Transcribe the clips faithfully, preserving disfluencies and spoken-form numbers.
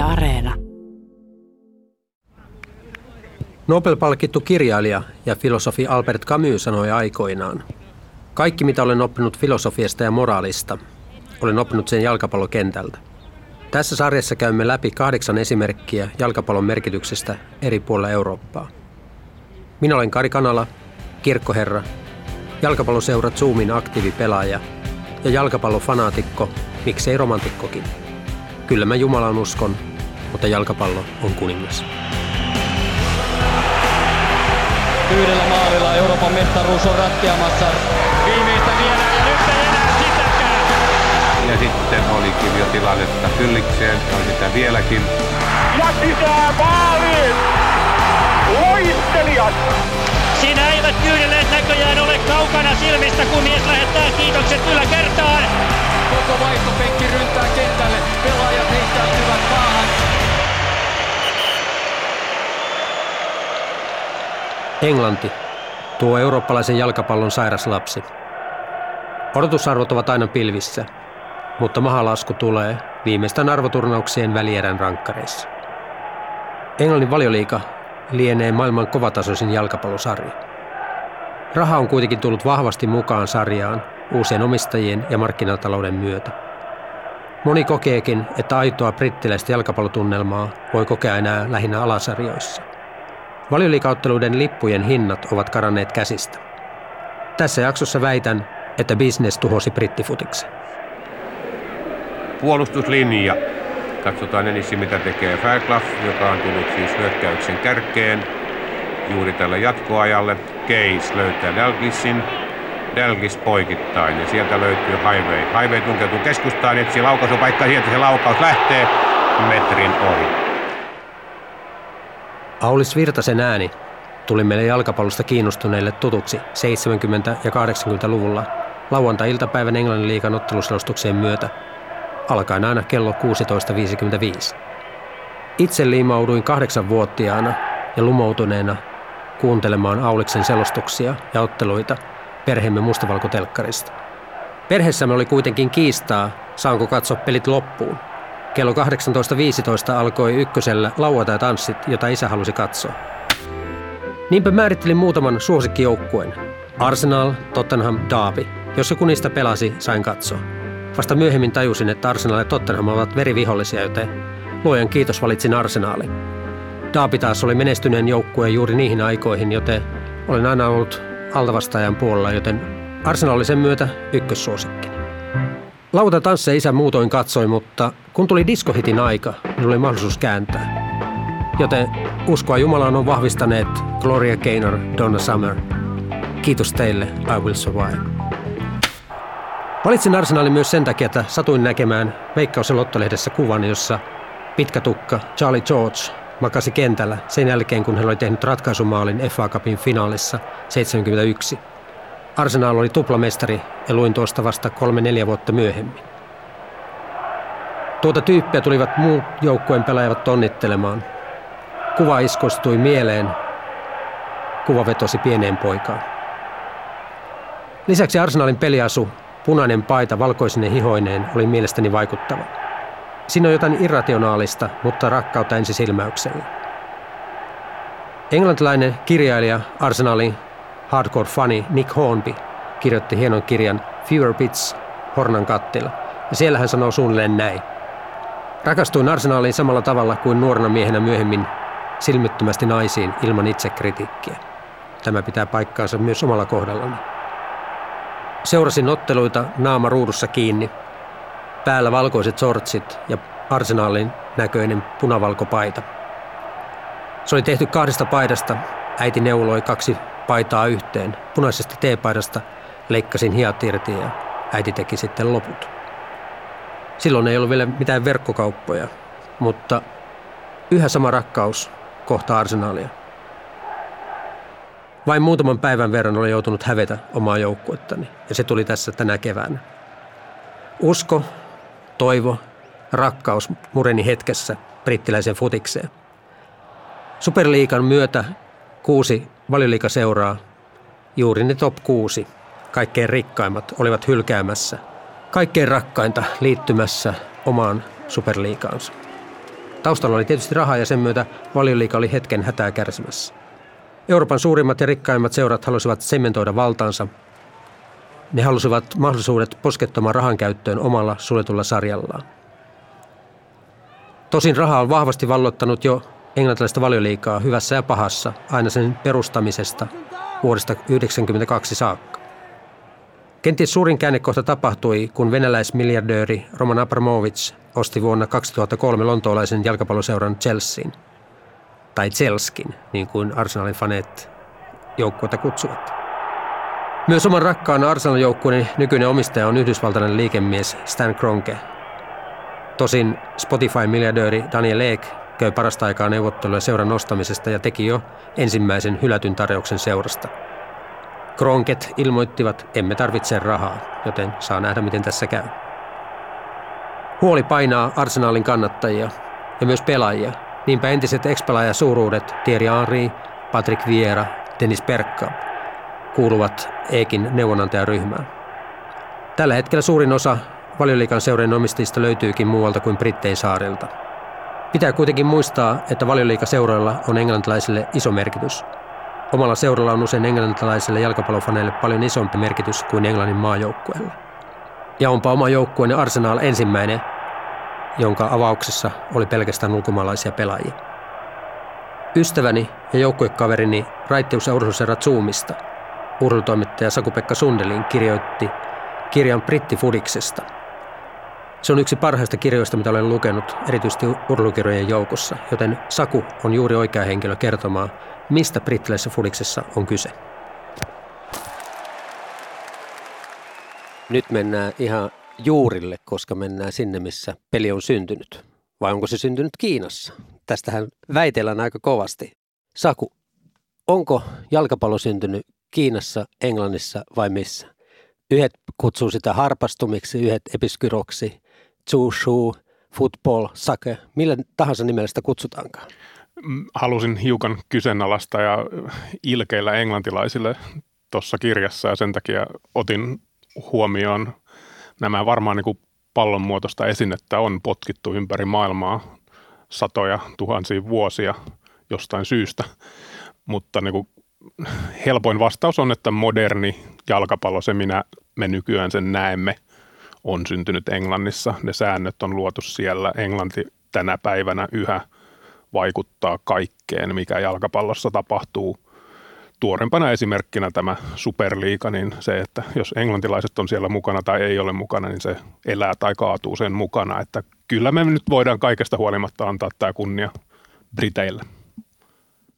Yle Areena. Nobel-palkittu kirjailija ja filosofi Albert Camus sanoi aikoinaan: "Kaikki mitä olen oppinut filosofiasta ja moraalista, olen oppinut sen jalkapallokentältä." Tässä sarjassa käymme läpi kahdeksan esimerkkiä jalkapallon merkityksestä eri puolilla Eurooppaa. Minä olen Kari Kanala, kirkkoherra, jalkapalloseurat Zoomin aktiivipelaaja ja jalkapallofanaatikko, miksei romantikkokin. Kyllä mä Jumalan uskon, mutta jalkapallo on kuningas. Yhdellä maalilla Euroopan mestaruus on ratkeamassa. Viimeistä vielä ja nyt ei enää sitäkään. Ja sitten olikin jo tilannetta kyllikseen, ja sitä vieläkin. Ja sisään maaliin! Loistelijat! Siinä eivät kyydelleet näköjään ole kaukana silmistä, kun mies lähettää kiitokset yläkertaan. Koko vaihtopenkki ryntää kentälle, pelaajat heittäytyvät maahan. Englanti, tuo eurooppalaisen jalkapallon sairas lapsi. Odotusarvot ovat aina pilvissä, mutta mahalasku tulee viimeistään arvoturnauksien välierän rankkareissa. Englannin valioliiga lienee maailman kovatasoisin jalkapallosarja. Raha on kuitenkin tullut vahvasti mukaan sarjaan uusien omistajien ja markkinatalouden myötä. Moni kokeekin, että aitoa brittiläistä jalkapallotunnelmaa voi kokea enää lähinnä alasarjoissa. Valioliigaotteluiden lippujen hinnat ovat karanneet käsistä. Tässä jaksossa väitän, että bisnes tuhosi brittifutiksen. Puolustuslinja. Katsotaan ensin, mitä tekee Faircliffe, joka on tullut siis hyökkäyksen kärkeen. Juuri tällä jatkoajalle Keis löytää Dalgisin. Dalgis poikittain ja sieltä löytyy Highway. Highway tunkeutuu keskustaan, etsii laukaisupaikkaa, sieltä se laukaus lähtee metrin ohi. Aulis Virtasen ääni tuli meille jalkapallosta kiinnostuneille tutuksi seitsemänkymmentä- ja kahdeksankymmentäluvulla lauantai-iltapäivän Englannin liigan otteluselostukseen myötä alkaen aina kello kuusitoista viisikymmentäviisi. Itse liimauduin kahdeksanvuotiaana ja lumoutuneena kuuntelemaan Auliksen selostuksia ja otteluita perheemme mustavalkotelkkarista. Perheessämme oli kuitenkin kiistaa, saanko katsoa pelit loppuun. Kello kahdeksantoista viisitoista alkoi ykkösellä lauantai-tanssit, jota isä halusi katsoa. Niinpä määrittelin muutaman suosikkijoukkueen. Arsenal, Tottenham, Derby. Jos joku niistä pelasi, sain katsoa. Vasta myöhemmin tajusin, että Arsenal ja Tottenham ovat verivihollisia, joten luojan kiitos valitsin Arsenalin. Derby taas oli menestyneen joukkueen juuri niihin aikoihin, joten olen aina ollut altavastajan puolella, joten Arsenal oli sen myötä ykkössuosikki. Lautatansseja isä muutoin katsoi, mutta kun tuli diskohitin aika, niin oli mahdollisuus kääntää. Joten uskoa Jumalaan on vahvistaneet Gloria Gaynor, Donna Summer. Kiitos teille, I Will Survive. Valitsin Arsenalin myös sen takia, että satuin näkemään Veikkaus- ja Lottolehdessä kuvan, jossa pitkä tukka Charlie George makasi kentällä sen jälkeen, kun hän oli tehnyt ratkaisumaalin F A Cupin finaalissa seitsemänkymmentäyksi. Arsenal oli tuplamestari ja luin tuosta vasta kolme neljä vuotta myöhemmin. Tuota tyyppiä tulivat muut joukkueen pelaajat onnittelemaan. Kuva iskostui mieleen. Kuva vetosi pieneen poikaan. Lisäksi Arsenalin peliasu, punainen paita valkoisine hihoineen, oli mielestäni vaikuttava. Siinä on jotain irrationaalista, mutta rakkautta ensisilmäyksellä. Englantilainen kirjailija Arsenalin hardcore-fani Nick Hornby kirjoitti hienon kirjan Fever Pitch, Hornan kattila, ja siellä hän sanoo suunnilleen näin: "Rakastuin Arsenaliin samalla tavalla kuin nuorena miehenä myöhemmin silmittömästi naisiin ilman itsekritiikkiä. Tämä pitää paikkaansa myös omalla kohdallani. Seurasin otteluita naama ruudussa kiinni, päällä valkoiset sortsit ja Arsenalin näköinen punavalkopaita. Se oli tehty kahdesta paidasta, äiti neuloi kaksi paitaa yhteen. Punaisesta teepaidasta leikkasin hiat irti ja äiti teki sitten loput. Silloin ei ollut vielä mitään verkkokauppoja, mutta yhä sama rakkaus kohtaa Arsenalia. Vain muutaman päivän verran olen joutunut hävetä omaa joukkuettani, ja se tuli tässä tänä keväänä. Usko, toivo, rakkaus mureni hetkessä brittiläisen futikseen. Superliigan myötä kuusi valioliigaseuraa, juuri ne top kuusi, kaikkein rikkaimmat, olivat hylkäämässä kaikkein rakkainta liittymässä omaan superliigaansa. Taustalla oli tietysti rahaa ja sen myötä Valioliiga oli hetken hätää kärsimässä. Euroopan suurimmat ja rikkaimmat seurat halusivat sementoida valtaansa. Ne halusivat mahdollisuudet poskettomaan rahan käyttöön omalla suljetulla sarjallaan. Tosin raha on vahvasti vallottanut jo englantilaista Valioliigaa hyvässä ja pahassa aina sen perustamisesta vuodesta yhdeksänkymmentäkaksi saakka. Kenties suurin käännekohta tapahtui, kun venäläismiljardööri Roman Abramovich osti vuonna kaksituhattakolme lontoolaisen jalkapalloseuran Chelsean. Tai Chelskin, niin kuin Arsenalin faneet joukkuetta kutsuvat. Myös oman rakkaan Arsenal-joukkueen nykyinen omistaja on yhdysvaltainen liikemies Stan Kroenke. Tosin Spotify-miljardööri Daniel Ek käy parasta aikaa neuvotteluja seuran ostamisesta ja teki jo ensimmäisen hylätyn tarjouksen seurasta. Kronket ilmoittivat, emme tarvitse rahaa, joten saa nähdä, miten tässä käy. Huoli painaa Arsenalin kannattajia ja myös pelaajia. Niinpä entiset ex-pelaajasuuruudet Thierry Henry, Patrick Vieira, Dennis Bergkamp kuuluvat Ekin neuvonantajaryhmään. Tällä hetkellä suurin osa Valioliigan seurojen omistajista löytyykin muualta kuin Brittein saarilta. Pitää kuitenkin muistaa, että Valioliigaseuroilla on englantilaisille iso merkitys. Omalla seuralla on usein englantilaisille jalkapallofaneille paljon isompi merkitys kuin Englannin maajoukkueella. Ja onpa oma joukkueen Arsenal ensimmäinen, jonka avauksessa oli pelkästään ulkomaalaisia pelaajia. Ystäväni ja joukkuekaverini Raittius ja urheiluseura Zoomista, urheilutoimittaja Saku-Pekka Sundelin kirjoitti kirjan brittifudiksesta. Se on yksi parhaista kirjoista, mitä olen lukenut, erityisesti urheilukirjojen joukossa, joten Saku on juuri oikea henkilö kertomaan, mistä brittiläisessä fudiksessa on kyse. Nyt mennään ihan juurille, koska mennään sinne, missä peli on syntynyt. Vai onko se syntynyt Kiinassa? Tästähän väitellään aika kovasti. Saku, onko jalkapallo syntynyt Kiinassa, Englannissa vai missä? Yhdet kutsuu sitä harpastumiksi, yhdet episkyroksi, tsushu, football, sake, millä tahansa nimellä sitä kutsutaankaan. Halusin hiukan kyseenalaista ja ilkeillä englantilaisille tuossa kirjassa ja sen takia otin huomioon nämä varmaan niin kuin pallonmuotoista esinettä on potkittu ympäri maailmaa satoja tuhansia vuosia jostain syystä, mutta niin kuin helpoin vastaus on, että moderni jalkapallo, se minä me nykyään sen näemme, on syntynyt Englannissa. Ne säännöt on luotu siellä. Englanti tänä päivänä yhä vaikuttaa kaikkeen, mikä jalkapallossa tapahtuu. Tuorempana esimerkkinä tämä superliiga, niin se, että jos englantilaiset on siellä mukana tai ei ole mukana, niin se elää tai kaatuu sen mukana. Että kyllä me nyt voidaan kaikesta huolimatta antaa tämä kunnia Briteille.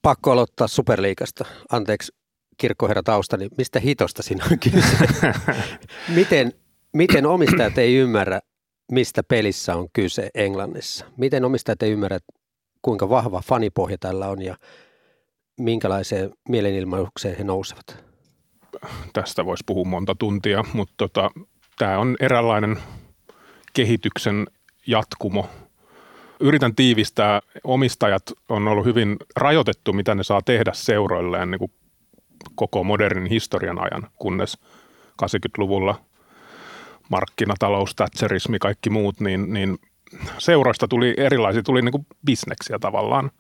Pakko aloittaa superliigasta. Anteeksi kirkkoherra taustani, mistä hitosta siinä on kyse? miten, miten omistajat ei ymmärrä, mistä pelissä on kyse Englannissa? Miten omistajat ei ymmärrä, kuinka vahva fanipohja tällä on ja minkälaiseen mielenilmaukseen he nousevat? Tästä voisi puhua monta tuntia, mutta tota, tämä on eräänlainen kehityksen jatkumo. Yritän tiivistää. Omistajat on ollut hyvin rajoitettu, mitä ne saa tehdä seuroilleen niin kuin koko modernin historian ajan, kunnes kahdeksankymmentäluvulla markkinatalous, thatcherismi, kaikki muut, niin, niin seuroista tuli erilaisia, tuli niin kuin bisneksiä tavallaan.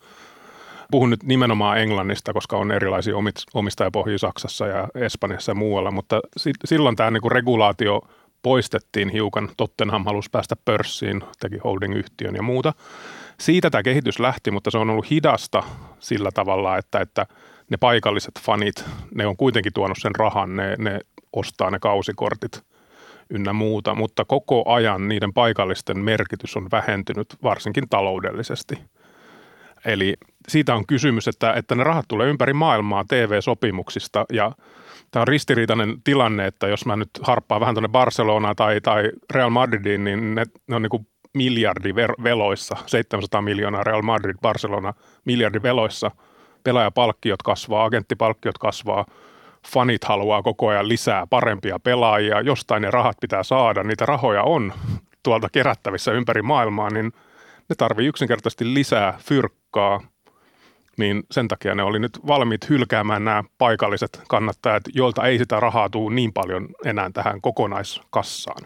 Puhun nyt nimenomaan Englannista, koska on erilaisia omistajapohjia Saksassa ja Espanjassa ja muualla, mutta silloin tämä niin kuin regulaatio poistettiin hiukan. Tottenham halusi päästä pörssiin, teki holding-yhtiön ja muuta. Siitä tämä kehitys lähti, mutta se on ollut hidasta sillä tavalla, että, että ne paikalliset fanit, ne on kuitenkin tuonut sen rahan, ne, ne ostaa ne kausikortit ynnä muuta, mutta koko ajan niiden paikallisten merkitys on vähentynyt, varsinkin taloudellisesti. Eli siitä on kysymys, että, että ne rahat tulee ympäri maailmaa T V-sopimuksista ja tämä on ristiriitainen tilanne, että jos mä nyt harppaan vähän tuonne Barcelonaan tai, tai Real Madridiin, niin ne, ne on niin kuin miljardiveloissa, seitsemänsataa miljoonaa Real Madrid, Barcelona miljardiveloissa, pelaajapalkkiot kasvaa, agenttipalkkiot kasvaa, fanit haluaa koko ajan lisää parempia pelaajia, jostain ne rahat pitää saada, niitä rahoja on tuolta kerättävissä ympäri maailmaa, niin ne tarvii yksinkertaisesti lisää fyrkkaa, niin sen takia ne oli nyt valmiit hylkäämään nämä paikalliset kannattajat, joilta ei sitä rahaa tule niin paljon enää tähän kokonaiskassaan.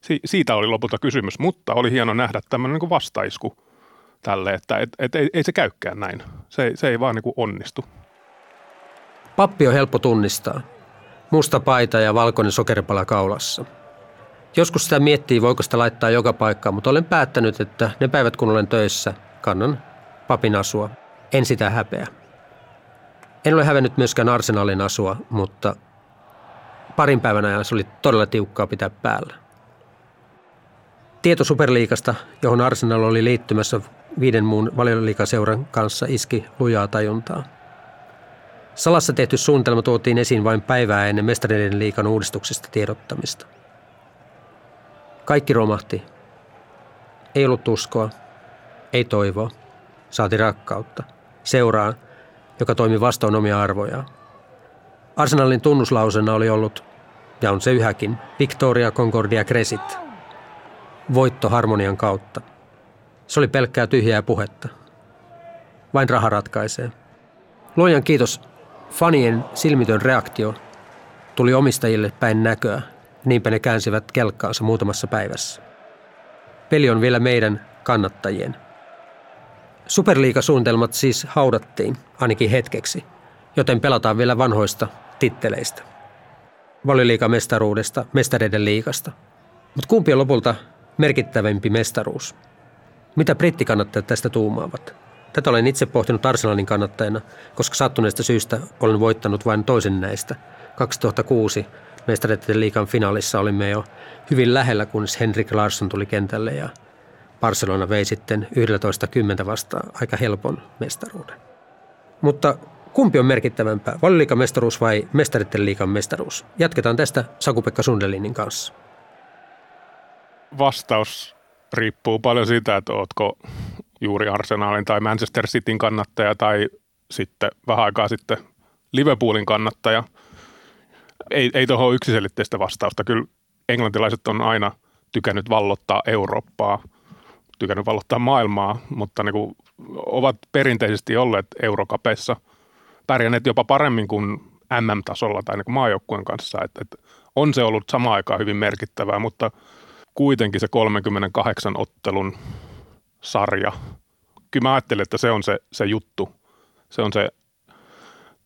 Si- siitä oli lopulta kysymys, mutta oli hieno nähdä tämmöinen niin kuin vastaisku tälle, että et, et, ei, ei se käykään näin. Se, se ei vaan niin kuin onnistu. Pappi on helppo tunnistaa. Musta paita ja valkoinen sokeripala kaulassa. Joskus sitä miettii, voiko sitä laittaa joka paikkaan, mutta olen päättänyt, että ne päivät kun olen töissä, kannan papin asua. En sitä häpeä. En ole hävennyt myöskään Arsenalin asua, mutta parin päivän ajan se oli todella tiukkaa pitää päällä. Tieto Superliigasta, johon Arsenal oli liittymässä viiden muun valioliigaseuran kanssa, iski lujaa tajuntaa. Salassa tehty suunnitelma tuotiin esiin vain päivää ennen mestareiden liigan uudistuksesta tiedottamista. Kaikki romahti. Ei ollut uskoa, ei toivoa, saati rakkautta. Seuraa, joka toimi vastoin omia arvojaan. Arsenalin tunnuslausena oli ollut, ja on se yhäkin, Victoria Concordia Crescit. Voitto harmonian kautta. Se oli pelkkää tyhjää puhetta. Vain raha ratkaisee. Luojan kiitos, fanien silmitön reaktio tuli omistajille päin näköä. Niinpä ne käänsivät kelkkaansa muutamassa päivässä. Peli on vielä meidän kannattajien. Superliigasuunnitelmat siis haudattiin, ainakin hetkeksi, joten pelataan vielä vanhoista titteleistä. Valioliigamestaruudesta, mestareiden liigasta. Mutta kumpi on lopulta merkittävämpi mestaruus? Mitä brittikannattajat tästä tuumaavat? Tätä olen itse pohtinut Arsenalin kannattajana, koska sattuneesta syystä olen voittanut vain toisen näistä. kaksituhattakuusi mestareiden liigan finaalissa olimme jo hyvin lähellä, kunnes Henrik Larsson tuli kentälle ja Barcelona vei sitten yksitoista kymmentä vastaan aika helpon mestaruuden. Mutta kumpi on merkittävämpää, valioliigan mestaruus vai mestareiden liigan mestaruus? Jatketaan tästä Saku-Pekka Sundelinin kanssa. Vastaus riippuu paljon siitä, että ootko juuri Arsenalin tai Manchester Cityn kannattaja tai sitten vähän aikaa sitten Liverpoolin kannattaja. Ei, ei tuohon ole yksiselitteistä vastausta. Kyllä englantilaiset on aina tykännyt vallottaa Eurooppaa, tykännyt vallottaa maailmaa, mutta niin kuin ovat perinteisesti olleet Eurokapeissa, pärjänneet jopa paremmin kuin M M-tasolla tai niin kuin maajoukkueen kanssa. Et, et on se ollut samaan aikaan hyvin merkittävää, mutta kuitenkin se kolmekymmentäkahdeksan ottelun sarja. Kyllä mä ajattelen, että se on se, se juttu. Se on se,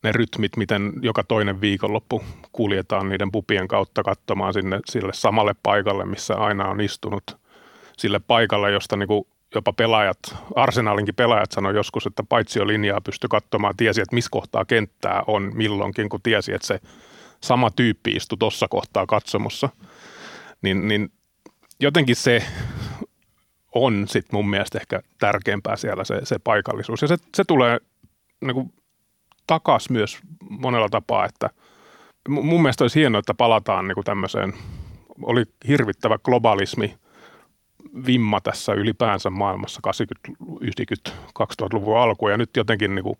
ne rytmit, miten joka toinen viikonloppu kuljetaan niiden pupien kautta katsomaan sinne sille samalle paikalle, missä aina on istunut. Sille paikalle, josta niin kuin jopa pelaajat, Arsenalinkin pelaajat sanoi joskus, että paitsiolinjaa pystyi katsomaan, tiesi, että missä kohtaa kenttää on milloinkin, kun tiesi, että se sama tyyppi istui tuossa kohtaa katsomossa. Niin, niin jotenkin se on sitten mun mielestä ehkä tärkeämpää siellä se, se paikallisuus. Ja se, se tulee niin kuin takaisin myös monella tapaa, että mun mielestä olisi hienoa, että palataan niin kuin tämmöiseen, oli hirvittävä globalismi vimma tässä ylipäänsä maailmassa kahdeksankymmentä-yhdeksänkymmentä-kaksituhattaluvun alkuun ja nyt jotenkin niin kuin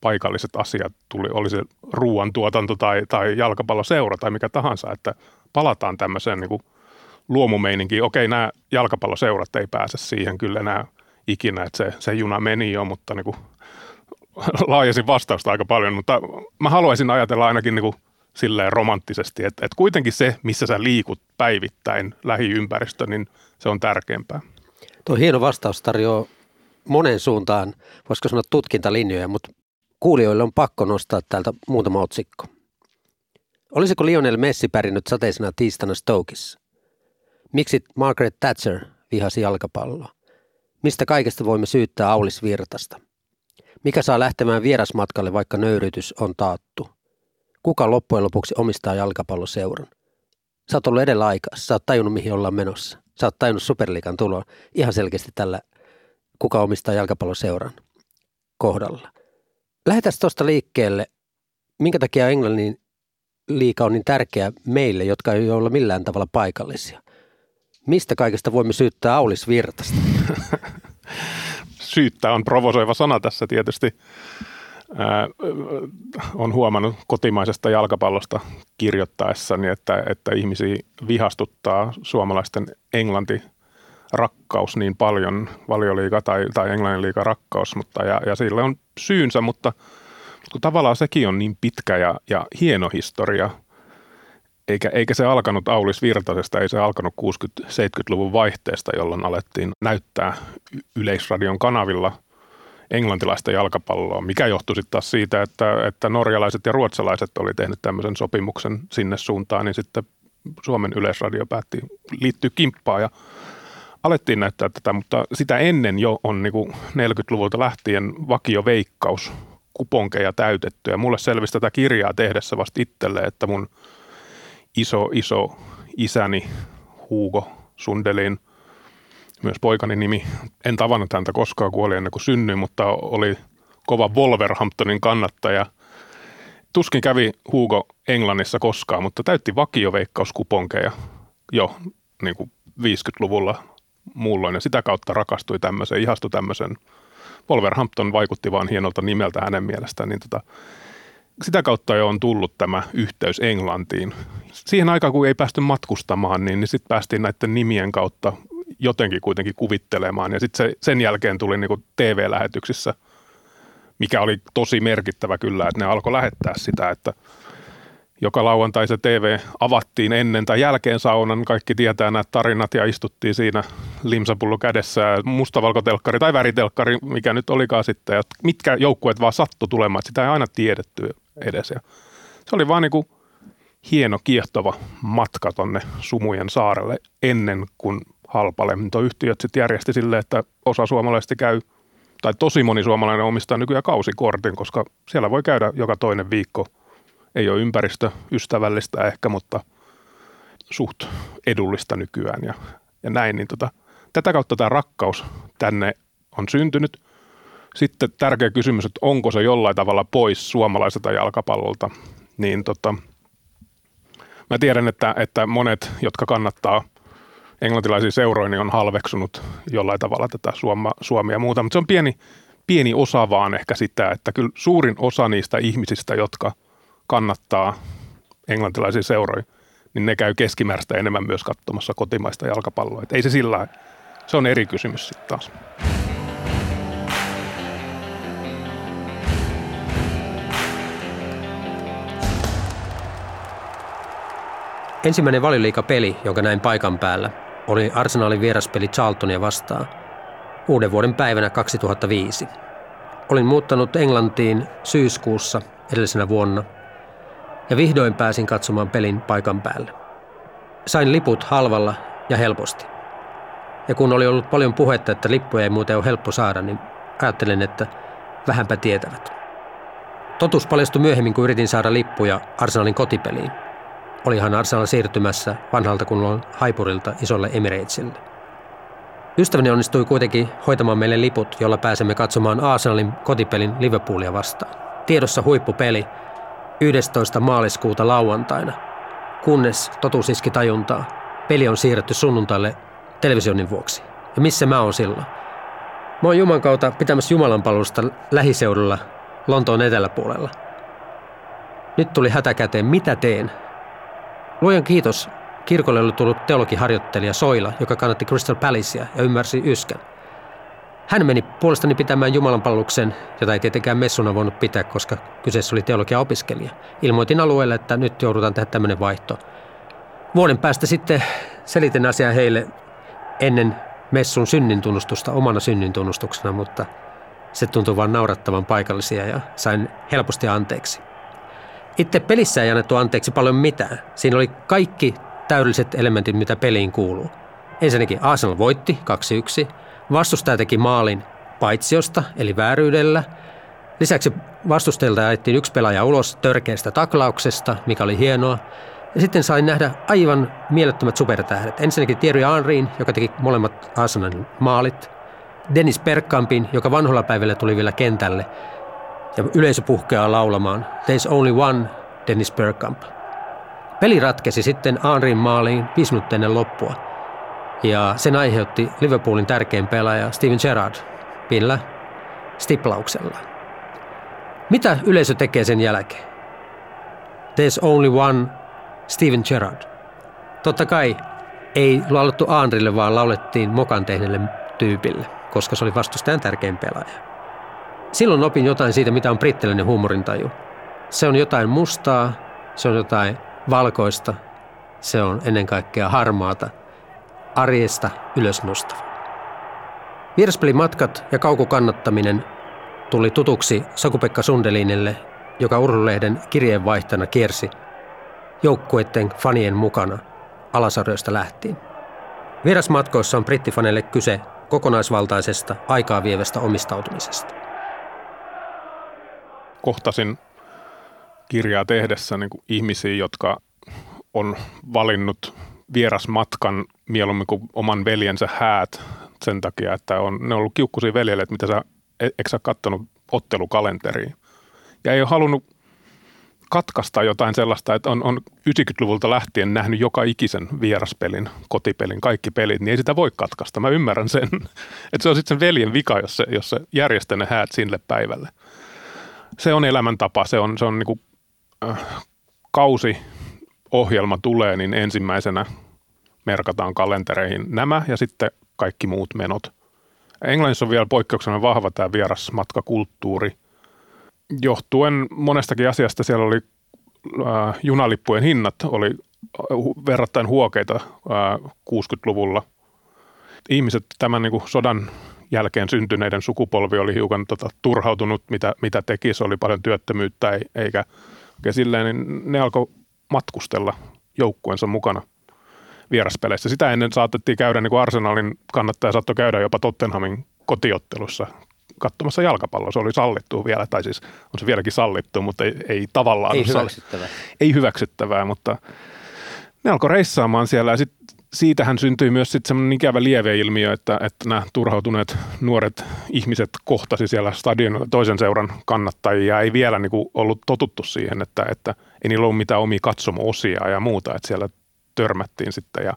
paikalliset asiat tuli, oli se ruoantuotanto tai, tai jalkapalloseura tai mikä tahansa, että palataan tämmöiseen niin kuin luomumeininkiin. Okei, nämä jalkapalloseurat ei pääse siihen kyllä enää ikinä, että se, se juna meni jo, mutta niin kuin, laajasin vastausta aika paljon, mutta mä haluaisin ajatella ainakin niin kuin silleen romanttisesti, että, että kuitenkin se, missä sä liikut päivittäin lähiympäristö, niin se on tärkeämpää. Tuo hieno vastaus tarjoaa monen suuntaan, voisiko sanoa tutkintalinjoja, mutta kuulijoille on pakko nostaa täältä muutama otsikko. Olisiko Lionel Messi pärjännyt sateisena tiistaina Stokeissa? Miksi Margaret Thatcher vihasi jalkapalloa? Mistä kaikesta voimme syyttää Aulis Virtasta? Mikä saa lähtemään vierasmatkalle, vaikka nöyrytys on taattu? Kuka loppujen lopuksi omistaa jalkapalloseuran? Sä oot ollut edellä aikaa, sä oot tajunnut mihin ollaan menossa. Sä oot tajunnut Superliigan tuloa ihan selkeästi tällä kuka omistaa jalkapalloseuran kohdalla. Lähdetään tuosta liikkeelle, minkä takia Englannin liiga on niin tärkeä meille, jotka ei ole millään tavalla paikallisia. Mistä kaikesta voimme syyttää Aulis Virtasta? Syyttää on provosoiva sana tässä tietysti. Olen huomannut kotimaisesta jalkapallosta kirjoittaessani, että, että ihmisiä vihastuttaa suomalaisten englantirakkaus niin paljon, valioliiga tai, tai englannin liiga rakkaus, mutta, ja, ja sillä on syynsä, mutta kun tavallaan sekin on niin pitkä ja, ja hieno historia, Eikä, eikä se alkanut Aulis Virtasesta, ei se alkanut kuusikymmentä-seitsemänkymmentäluvun vaihteesta, jolloin alettiin näyttää Yleisradion kanavilla englantilaista jalkapalloa, mikä johtui sitten taas siitä, että, että norjalaiset ja ruotsalaiset oli tehnyt tämmöisen sopimuksen sinne suuntaan, niin sitten Suomen Yleisradio päätti liittyä kimppaan ja alettiin näyttää tätä, mutta sitä ennen jo on niin kuin neljäkymmentäluvulta lähtien vakio Veikkaus kuponkeja täytetty ja mulle selvisi tätä kirjaa tehdessä vasta itselle, että mun iso, iso isäni Hugo Sundelin, myös poikani nimi, en tavannut häntä koskaan, kun oli ennen kuin synnyin, mutta oli kova Wolverhamptonin kannattaja. Tuskin kävi Hugo Englannissa koskaan, mutta täytti vakioveikkauskuponkeja jo niin kuin viisikymmentäluvulla muulloin ja sitä kautta rakastui tämmöiseen, ihastui tämmöisen. Wolverhampton vaikutti vaan hienolta nimeltä hänen mielestään, niin tota, sitä kautta jo on tullut tämä yhteys Englantiin. Siihen aikaan, kun ei päästy matkustamaan, niin, niin sitten päästiin näiden nimien kautta jotenkin kuitenkin kuvittelemaan. Ja sitten se, sen jälkeen tuli niinku T V-lähetyksissä, mikä oli tosi merkittävä kyllä, että ne alkoi lähettää sitä, että joka lauantai se T V avattiin ennen tai jälkeen saunan. Kaikki tietää nämä tarinat ja istuttiin siinä limsapullo kädessä, mustavalkotelkkari tai väritelkkari, mikä nyt olikaan sitten. Ja mitkä joukkueet vaan sattui tulemaan, että sitä ei aina tiedetty edes. Ja se oli vaan niin kuin hieno, kiehtova matka tonne Sumujen saarelle ennen kuin halpalentoyhtiöt sitten järjesti silleen, että osa suomalaisista käy, tai tosi moni suomalainen omistaa nykyään kausikortin, koska siellä voi käydä joka toinen viikko. Ei ole ympäristöystävällistä ehkä, mutta suht edullista nykyään ja, ja näin. Niin tota, tätä kautta tämä rakkaus tänne on syntynyt. Sitten tärkeä kysymys, että onko se jollain tavalla pois suomalaiselta jalkapallolta. Niin tota, mä tiedän, että, että monet, jotka kannattaa englantilaisia seuroja, niin on halveksunut jollain tavalla tätä Suoma, Suomea ja muuta. Mutta se on pieni, pieni osa vaan ehkä sitä, että kyllä suurin osa niistä ihmisistä, jotka kannattaa englantilaisia seuroja, niin ne käy keskimääräistä enemmän myös katsomassa kotimaista jalkapalloa. Et ei se sillä, se on eri kysymys sitten taas. Ensimmäinen valioliigapeli, jonka näin paikan päällä, oli Arsenalin vieraspeli Charltonia vastaan uuden vuoden päivänä kaksituhattaviisi. Olin muuttanut Englantiin syyskuussa edellisenä vuonna ja vihdoin pääsin katsomaan pelin paikan päälle. Sain liput halvalla ja helposti. Ja kun oli ollut paljon puhetta, että lippuja ei muuten ole helppo saada, niin ajattelin, että vähänpä tietävät. Totuus paljastui myöhemmin, kun yritin saada lippuja Arsenalin kotipeliin. Olihan Arsenal siirtymässä vanhalta kunnon Haipurilta isolle Emiratesille. Ystäväni onnistui kuitenkin hoitamaan meille liput, jolla pääsemme katsomaan Arsenalin kotipelin Liverpoolia vastaan. Tiedossa huippupeli yhdestoista maaliskuuta lauantaina, kunnes totuus iski tajuntaa. Peli on siirretty sunnuntaille televisionin vuoksi. Ja missä mä oon silloin? Mä oon Juman kautta pitämässä Jumalanpalvelusta lähiseudulla Lontoon eteläpuolella. Nyt tuli hätä käteen. Mitä teen? Luojan kiitos, kirkolle oli tullut teologiharjoittelija Soila, joka kannatti Crystal Palacea ja ymmärsi yskän. Hän meni puolestani pitämään jumalanpalluksen, jota ei tietenkään messuna voinut pitää, koska kyseessä oli teologiaopiskelija. Ilmoitin alueelle, että nyt joudutaan tehdä tämmöinen vaihto. Vuoden päästä sitten selitin asiaa heille ennen messun synnintunnustusta, omana synnintunnustuksena, mutta se tuntui vaan naurattavan paikallisia ja sain helposti anteeksi. Itse pelissä ei annettu anteeksi paljon mitään. Siinä oli kaikki täydelliset elementit, mitä peliin kuuluu. Ensinnäkin Arsenal voitti kaksi yksi. Vastustaja teki maalin paitsiosta, eli vääryydellä. Lisäksi vastustajilta ajettiin yksi pelaaja ulos törkeästä taklauksesta, mikä oli hienoa. Ja sitten sain nähdä aivan mielettömät supertähdet. Ensinnäkin Thierry Henryn, joka teki molemmat Arsenalin maalit. Dennis Bergkampin, joka vanhoilla päivillä tuli vielä kentälle. Ja yleisö puhkeaa laulamaan There's Only One, Dennis Bergkamp. Peli ratkesi sitten Henryn maaliin viisi minuuttia ennen loppua. Ja sen aiheutti Liverpoolin tärkein pelaaja Steven Gerrard pienellä stiplauksella. Mitä yleisö tekee sen jälkeen? There's only one, Steven Gerrard. Totta kai ei laulettu Henrylle, vaan laulettiin mokan tehneelle tyypille, koska se oli vastustajan tärkein pelaaja. Silloin opin jotain siitä, mitä on brittiläinen huumorintaju. Se on jotain mustaa, se on jotain valkoista Se on ennen kaikkea harmaata, arjesta ylösnostava. Vieraspelimatkat ja kaukokannattaminen tuli tutuksi Saku-Pekka Sundelinille, joka Urhulehden kirjeenvaihtana kiersi joukkueiden fanien mukana alasarjoista lähtien. Vierasmatkoissa on brittifaneille kyse kokonaisvaltaisesta, aikaa vievästä omistautumisesta. Kohtasin kirjaa tehdessä niin kuin ihmisiä, jotka on valinnut vierasmatkan mieluummin kuin oman veljensä häät sen takia, että on, ne on ollut kiukkuisia veljelle, että mitä sä, eikö sä kattonut ottelukalenteriin. Ja ei ole halunnut katkaista jotain sellaista, että on, on yhdeksänkymmentäluvulta lähtien nähnyt joka ikisen vieraspelin, kotipelin, kaikki pelit, niin ei sitä voi katkaista. Mä ymmärrän sen, että se on sitten sen veljen vika, jos se, jos se järjestää ne häät sille päivälle. Se on elämäntapa, se on, se on niin kuin, äh, kausi. Ohjelma tulee, niin ensimmäisenä merkataan kalentereihin nämä ja sitten kaikki muut menot. Englannissa on vielä poikkeuksena vahva tämä vierasmatkakulttuuri. Johtuen monestakin asiasta siellä oli äh, junalippujen hinnat oli verrattain huokeita äh, kuusikymmentäluvulla. Ihmiset tämän niin kuin sodan jälkeen syntyneiden sukupolvi oli hiukan tota, turhautunut, mitä, mitä teki. Se oli paljon työttömyyttä eikä silleen, niin ne alkoi matkustella joukkueensa mukana vieraspeleissä. Sitä ennen saatettiin käydä, niin kuin Arsenalin kannattaja saattoi käydä jopa Tottenhamin kotiottelussa katsomassa jalkapalloa. Se oli sallittu vielä, tai siis on se vieläkin sallittu, mutta ei, ei tavallaan. Ei hyväksyttävää. Ei hyväksyttävää, mutta ne alkoi reissaamaan siellä ja sit siitähän syntyi myös sitten semmoinen ikävä lieveilmiö, että, että nämä turhautuneet nuoret ihmiset kohtasi siellä stadion toisen seuran kannattajia. Ei vielä niin kuin ollut totuttu siihen, että, että ei niillä ollut mitään omia katsomo-osia ja muuta, että siellä törmättiin sitten ja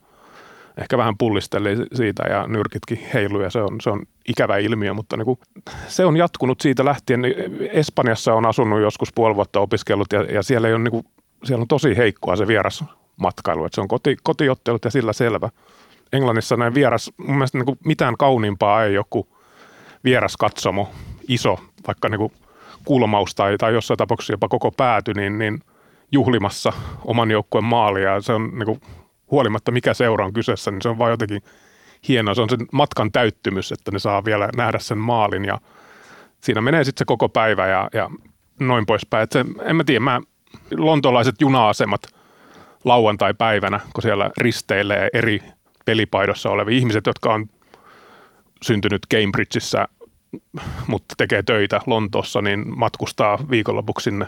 ehkä vähän pullisteli siitä ja nyrkitkin heilui ja se on, se on ikävä ilmiö, mutta niin kuin se on jatkunut siitä lähtien. Espanjassa on asunut joskus puoli vuotta opiskellut ja, ja siellä, ei ole niin kuin, siellä on tosi heikkoa se vieras matkailu, että se on koti, kotiottelut ja sillä selvä. Englannissa näin vieras, mun mielestä niin kuin mitään kauniimpaa ei joku vieraskatsomo, iso, vaikka niin kuin kulmaus tai, tai jossain tapauksessa jopa koko pääty, niin, niin juhlimassa oman joukkueen maalia. Se on niin kuin, huolimatta mikä seura on kyseessä, niin se on vaan jotenkin hienoa. Se on sen matkan täyttymys, että ne saa vielä nähdä sen maalin ja siinä menee sitten se koko päivä ja, ja noin poispäin. Et se, en mä tiedä, mä, lontoolaiset juna-asemat lauantai-päivänä, kun siellä risteilee eri pelipaidossa olevia ihmiset, jotka on syntynyt Cambridgeissa, mutta tekee töitä Lontoossa, niin matkustaa viikonlopuksi sinne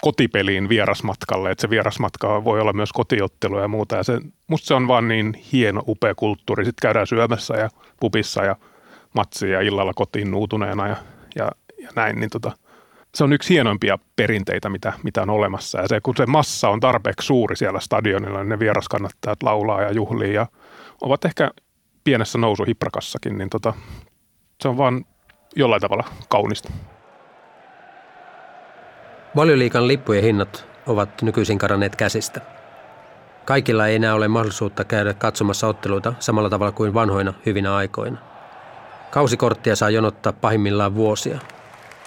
kotipeliin vierasmatkalle. Että se vierasmatka voi olla myös kotiottelu ja muuta. Ja se, musta se on vaan niin hieno, upea kulttuuri. Sitten käydään syömässä ja pubissa ja matsia ja illalla kotiin nuutuneena ja, ja, ja näin. Niin tota, se on yksi hienoimpia perinteitä, mitä, mitä on olemassa. Ja se, kun se massa on tarpeeksi suuri siellä stadionilla, niin ne vieraskannattajat laulaa ja juhlii ja ovat ehkä pienessä nousuhiprakassakin, niin tota, se on vaan jollain tavalla kaunista. Valioliigan lippujen hinnat ovat nykyisin karanneet käsistä. Kaikilla ei enää ole mahdollisuutta käydä katsomassa otteluita samalla tavalla kuin vanhoina hyvinä aikoina. Kausikorttia saa jonottaa pahimmillaan vuosia.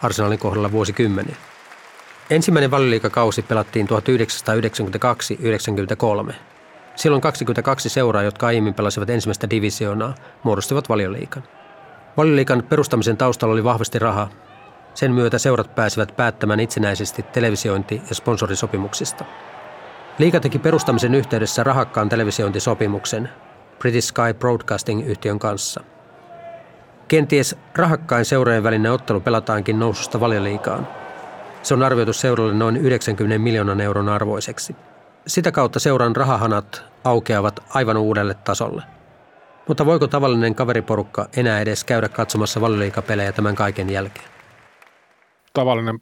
Arsenalin kohdalla vuosikymmeniä. Ensimmäinen valioliigakausi pelattiin yhdeksänkymmentäkaksi yhdeksänkymmentäkolme. Silloin kaksikymmentäkaksi seuraa, jotka aiemmin pelasivat ensimmäistä divisioonaa, muodostivat valioliigan. Valioliigan perustamisen taustalla oli vahvasti raha. Sen myötä seurat pääsivät päättämään itsenäisesti televisiointi- ja sponsorisopimuksista. Liiga teki perustamisen yhteydessä rahakkaan televisiointisopimuksen British Sky Broadcasting-yhtiön kanssa. Kenties rahakkain seurojen välinen ottelu pelataankin noususta valioliigaan. Se on arvioitu seuralle noin yhdeksänkymmentä miljoonan euron arvoiseksi. Sitä kautta seuran rahahanat aukeavat aivan uudelle tasolle. Mutta voiko tavallinen kaveriporukka enää edes käydä katsomassa valioliigapelejä tämän kaiken jälkeen? Tavallinen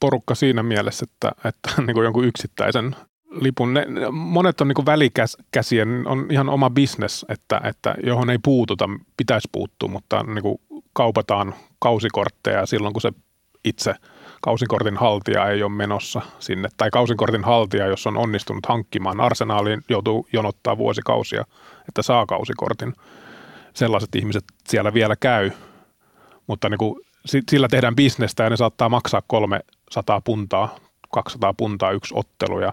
porukka siinä mielessä, että, että niin kuin jonkun yksittäisen lipun. Ne, monet on niin kuin välikäsien, on ihan oma business, että, että johon ei puututa, pitäisi puuttua, mutta niin kuin kaupataan kausikortteja silloin, kun se itse kausikortin haltija ei ole menossa sinne. Tai kausikortin haltija, jos on onnistunut hankkimaan Arsenaaliin, joutuu jonottaa vuosikausia, että saa kausikortin. Sellaiset ihmiset siellä vielä käy, mutta niin kuin, sillä tehdään bisnestä ja ne saattaa maksaa kolmesataa puntaa, kaksisataa puntaa yksi ottelu ja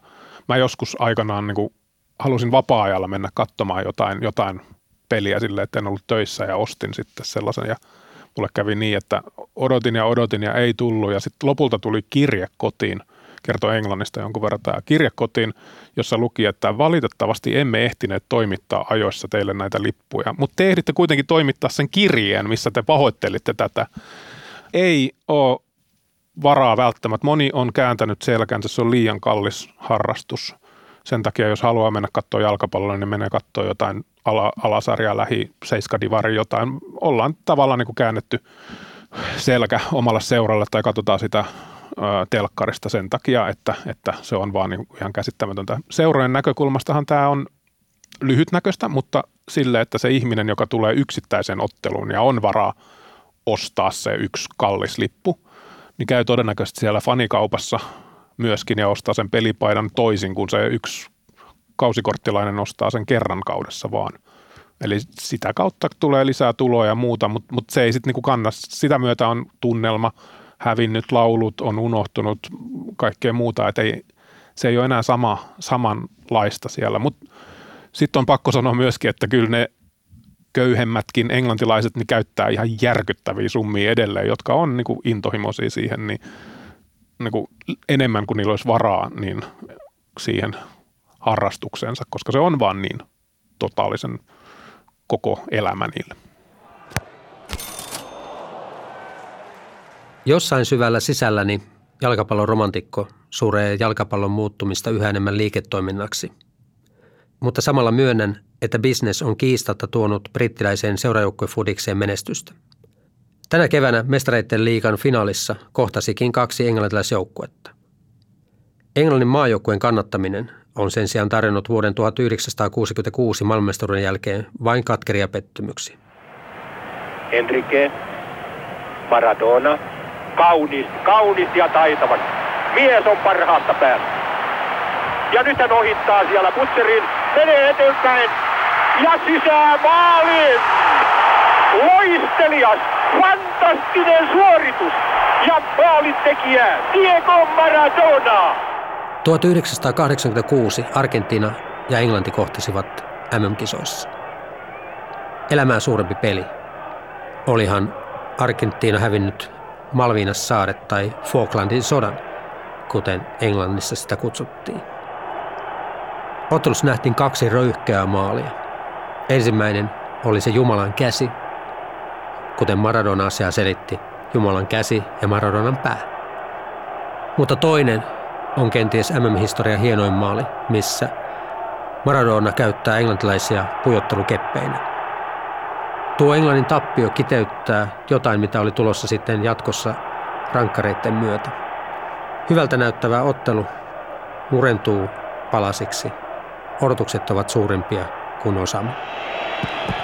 mä joskus aikanaan niin kuin halusin vapaa-ajalla mennä katsomaan jotain, jotain peliä silleen, että en ollut töissä ja ostin sitten sellaisen. Ja mulle kävi niin, että odotin ja odotin ja ei tullut. Ja sitten lopulta tuli kirje kotiin, kertoi Englannista jonkun verran tämä kirje kotiin, jossa luki, että valitettavasti emme ehtineet toimittaa ajoissa teille näitä lippuja. Mutta te ehditte kuitenkin toimittaa sen kirjeen, missä te pahoittelitte tätä. Ei ole varaa välttämättä. Moni on kääntänyt selkänsä, se on liian kallis harrastus. Sen takia, jos haluaa mennä katsoa jalkapalloa, niin menee katsoa jotain ala, alasarjaa, lähi, seiskadivari, jotain. Ollaan tavallaan niin kuin käännetty selkä omalle seuralle tai katsotaan sitä ö, telkkarista sen takia, että, että se on vaan niin ihan käsittämätöntä. Seurojen näkökulmastahan tämä on lyhytnäköistä, mutta sille, että se ihminen, joka tulee yksittäiseen otteluun ja on varaa ostaa se yksi kallis lippu, niin käy todennäköisesti siellä fanikaupassa myöskin ja ostaa sen pelipaidan toisin kuin se yksi kausikorttilainen ostaa sen kerran kaudessa vaan. Eli sitä kautta tulee lisää tuloja ja muuta, mutta mut se ei sitten niinku kanna. Sitä myötä on tunnelma hävinnyt, laulut on unohtunut, kaikkea muuta, että se ei ole enää sama, samanlaista siellä. Mutta sitten on pakko sanoa myöskin, että kyllä ne köyhemmätkin englantilaiset niin käyttää ihan järkyttäviä summia edelleen, jotka on niinku intohimoisia siihen, niin niinku enemmän kuin niillä olisi varaa niin siihen harrastukseensa, koska se on vaan niin totaalisen koko elämä niille. Jossain syvällä sisälläni jalkapallon romantikko suree jalkapallon muuttumista yhä enemmän liiketoiminnaksi. Mutta samalla myönnän, että business on kiistatta tuonut brittiläiseen seuraajoukkuefudikseen menestystä. Tänä keväänä mestareiden liigan finaalissa kohtasikin kaksi englantilaisjoukkuetta. Englannin maajoukkueen kannattaminen on sen sijaan tarjonnut vuoden tuhatyhdeksänsataakuusikymmentäkuusi maailmanmestaruuden jälkeen vain katkeria pettymyksiä. Enrique, Maradona, kaunis, kaunis ja taitavan. Mies on parhaasta päällä. Ja nyt hän ohittaa siellä Butcherin, menee eteenpäin ja sisään maaliin. Loistelias, fantastinen suoritus ja maalintekijä Diego Maradona. tuhatyhdeksänsataakahdeksankymmentäkuusi Argentiina ja Englanti kohtasivat M M-kisoissa. Elämää suurempi peli. Olihan Argentiina hävinnyt Malvinas saaret tai Falklandin sodan, kuten Englannissa sitä kutsuttiin. Ottelussa nähtiin kaksi röyhkeää maalia. Ensimmäinen oli se Jumalan käsi, kuten Maradona asiaa selitti, Jumalan käsi ja Maradonan pää. Mutta toinen on kenties M M-historian hienoin maali, missä Maradona käyttää englantilaisia pujottelukeppeinä. Tuo Englannin tappio kiteyttää jotain, mitä oli tulossa sitten jatkossa rankkareiden myötä. Hyvältä näyttävä ottelu murentuu palasiksi. Odotukset ovat suurimpia kuin osaamme.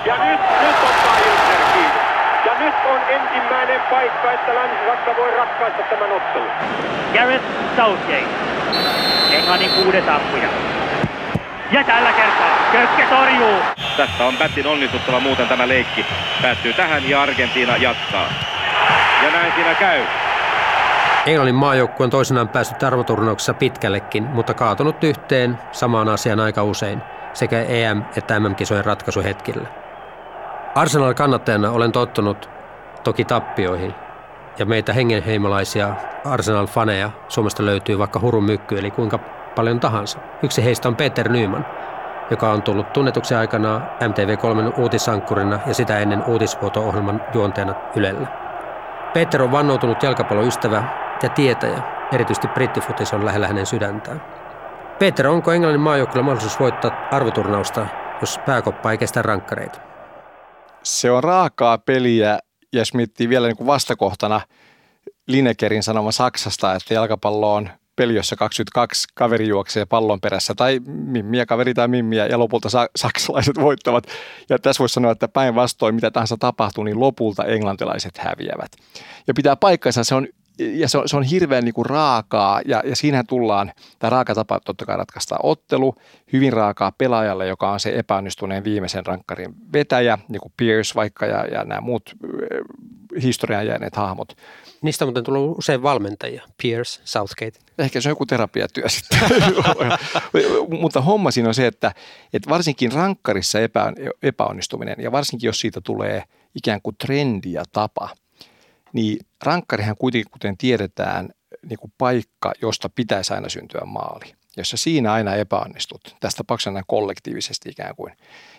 Ja nyt, nyt ottaa Hilsner kiinni. Ja nyt on ensimmäinen paikka, että Länsi-Saksa voi ratkaista tämän ottelun. Gareth Southgate, Englannin kuudes ampuja. Ja tällä kertaa Kökke torjuu. Tässä on Pätin onnistuttava, muuten tämä leikki päättyy tähän ja Argentiina jatkaa. Ja näin siinä käy. Englannin maajoukkue on toisinaan päässyt arvoturnauksessa pitkällekin, mutta kaatunut yhteen samaan asiaan aika usein, sekä E M- että M M-kisojen ratkaisuhetkillä. Arsenal-kannattajana olen tottunut toki tappioihin, ja meitä hengenheimolaisia Arsenal-faneja Suomesta löytyy vaikka hurun mykky, eli kuinka paljon tahansa. Yksi heistä on Peter Nyman, joka on tullut tunnetuksi aikanaan M T V kolmen uutisankkurina ja sitä ennen uutisvuoto-ohjelman juonteena Ylellä. Peter on vannoutunut jalkapalloystävä ja tietäjä, erityisesti brittifutis on lähellä hänen sydäntään. Peter, onko Englannin maajoukkueella mahdollisuus voittaa arvoturnausta, jos pääkoppa ei kestä rankkareita? Se on raakaa peliä, ja jos miettii vielä niin kuin vastakohtana Linekerin sanoma Saksasta, että jalkapallo on peli, jossa kaksikymmentäkaksi kaveri juoksee pallon perässä, tai mimmiä, kaveri tai mimmiä, ja lopulta sa- saksalaiset voittavat. Ja tässä voisi sanoa, että päinvastoin, mitä tahansa tapahtuu, niin lopulta englantilaiset häviävät. Ja pitää paikkansa, se on Ja se on, se on hirveän niin kuin raakaa, ja, ja siinähän tullaan, tämä raaka tapa totta kai ratkaistaan ottelu, hyvin raakaa pelaajalle, joka on se epäonnistuneen viimeisen rankkarin vetäjä, niin kuin Pearce vaikka ja, ja nämä muut historiaan jääneet hahmot. Niistä on muuten tullut usein valmentajia, Pearce, Southgate. Ehkä se on joku terapiatyö sitten. Mutta homma siinä on se, että, että varsinkin rankkarissa epä, epäonnistuminen ja varsinkin jos siitä tulee ikään kuin trendi ja tapa, niin rankkarihan kuitenkin, kuten tiedetään, niin kuin paikka, josta pitäisi aina syntyä maali, jossa siinä aina epäonnistut, tässä tapauksessa aina kollektiivisesti ikään kuin,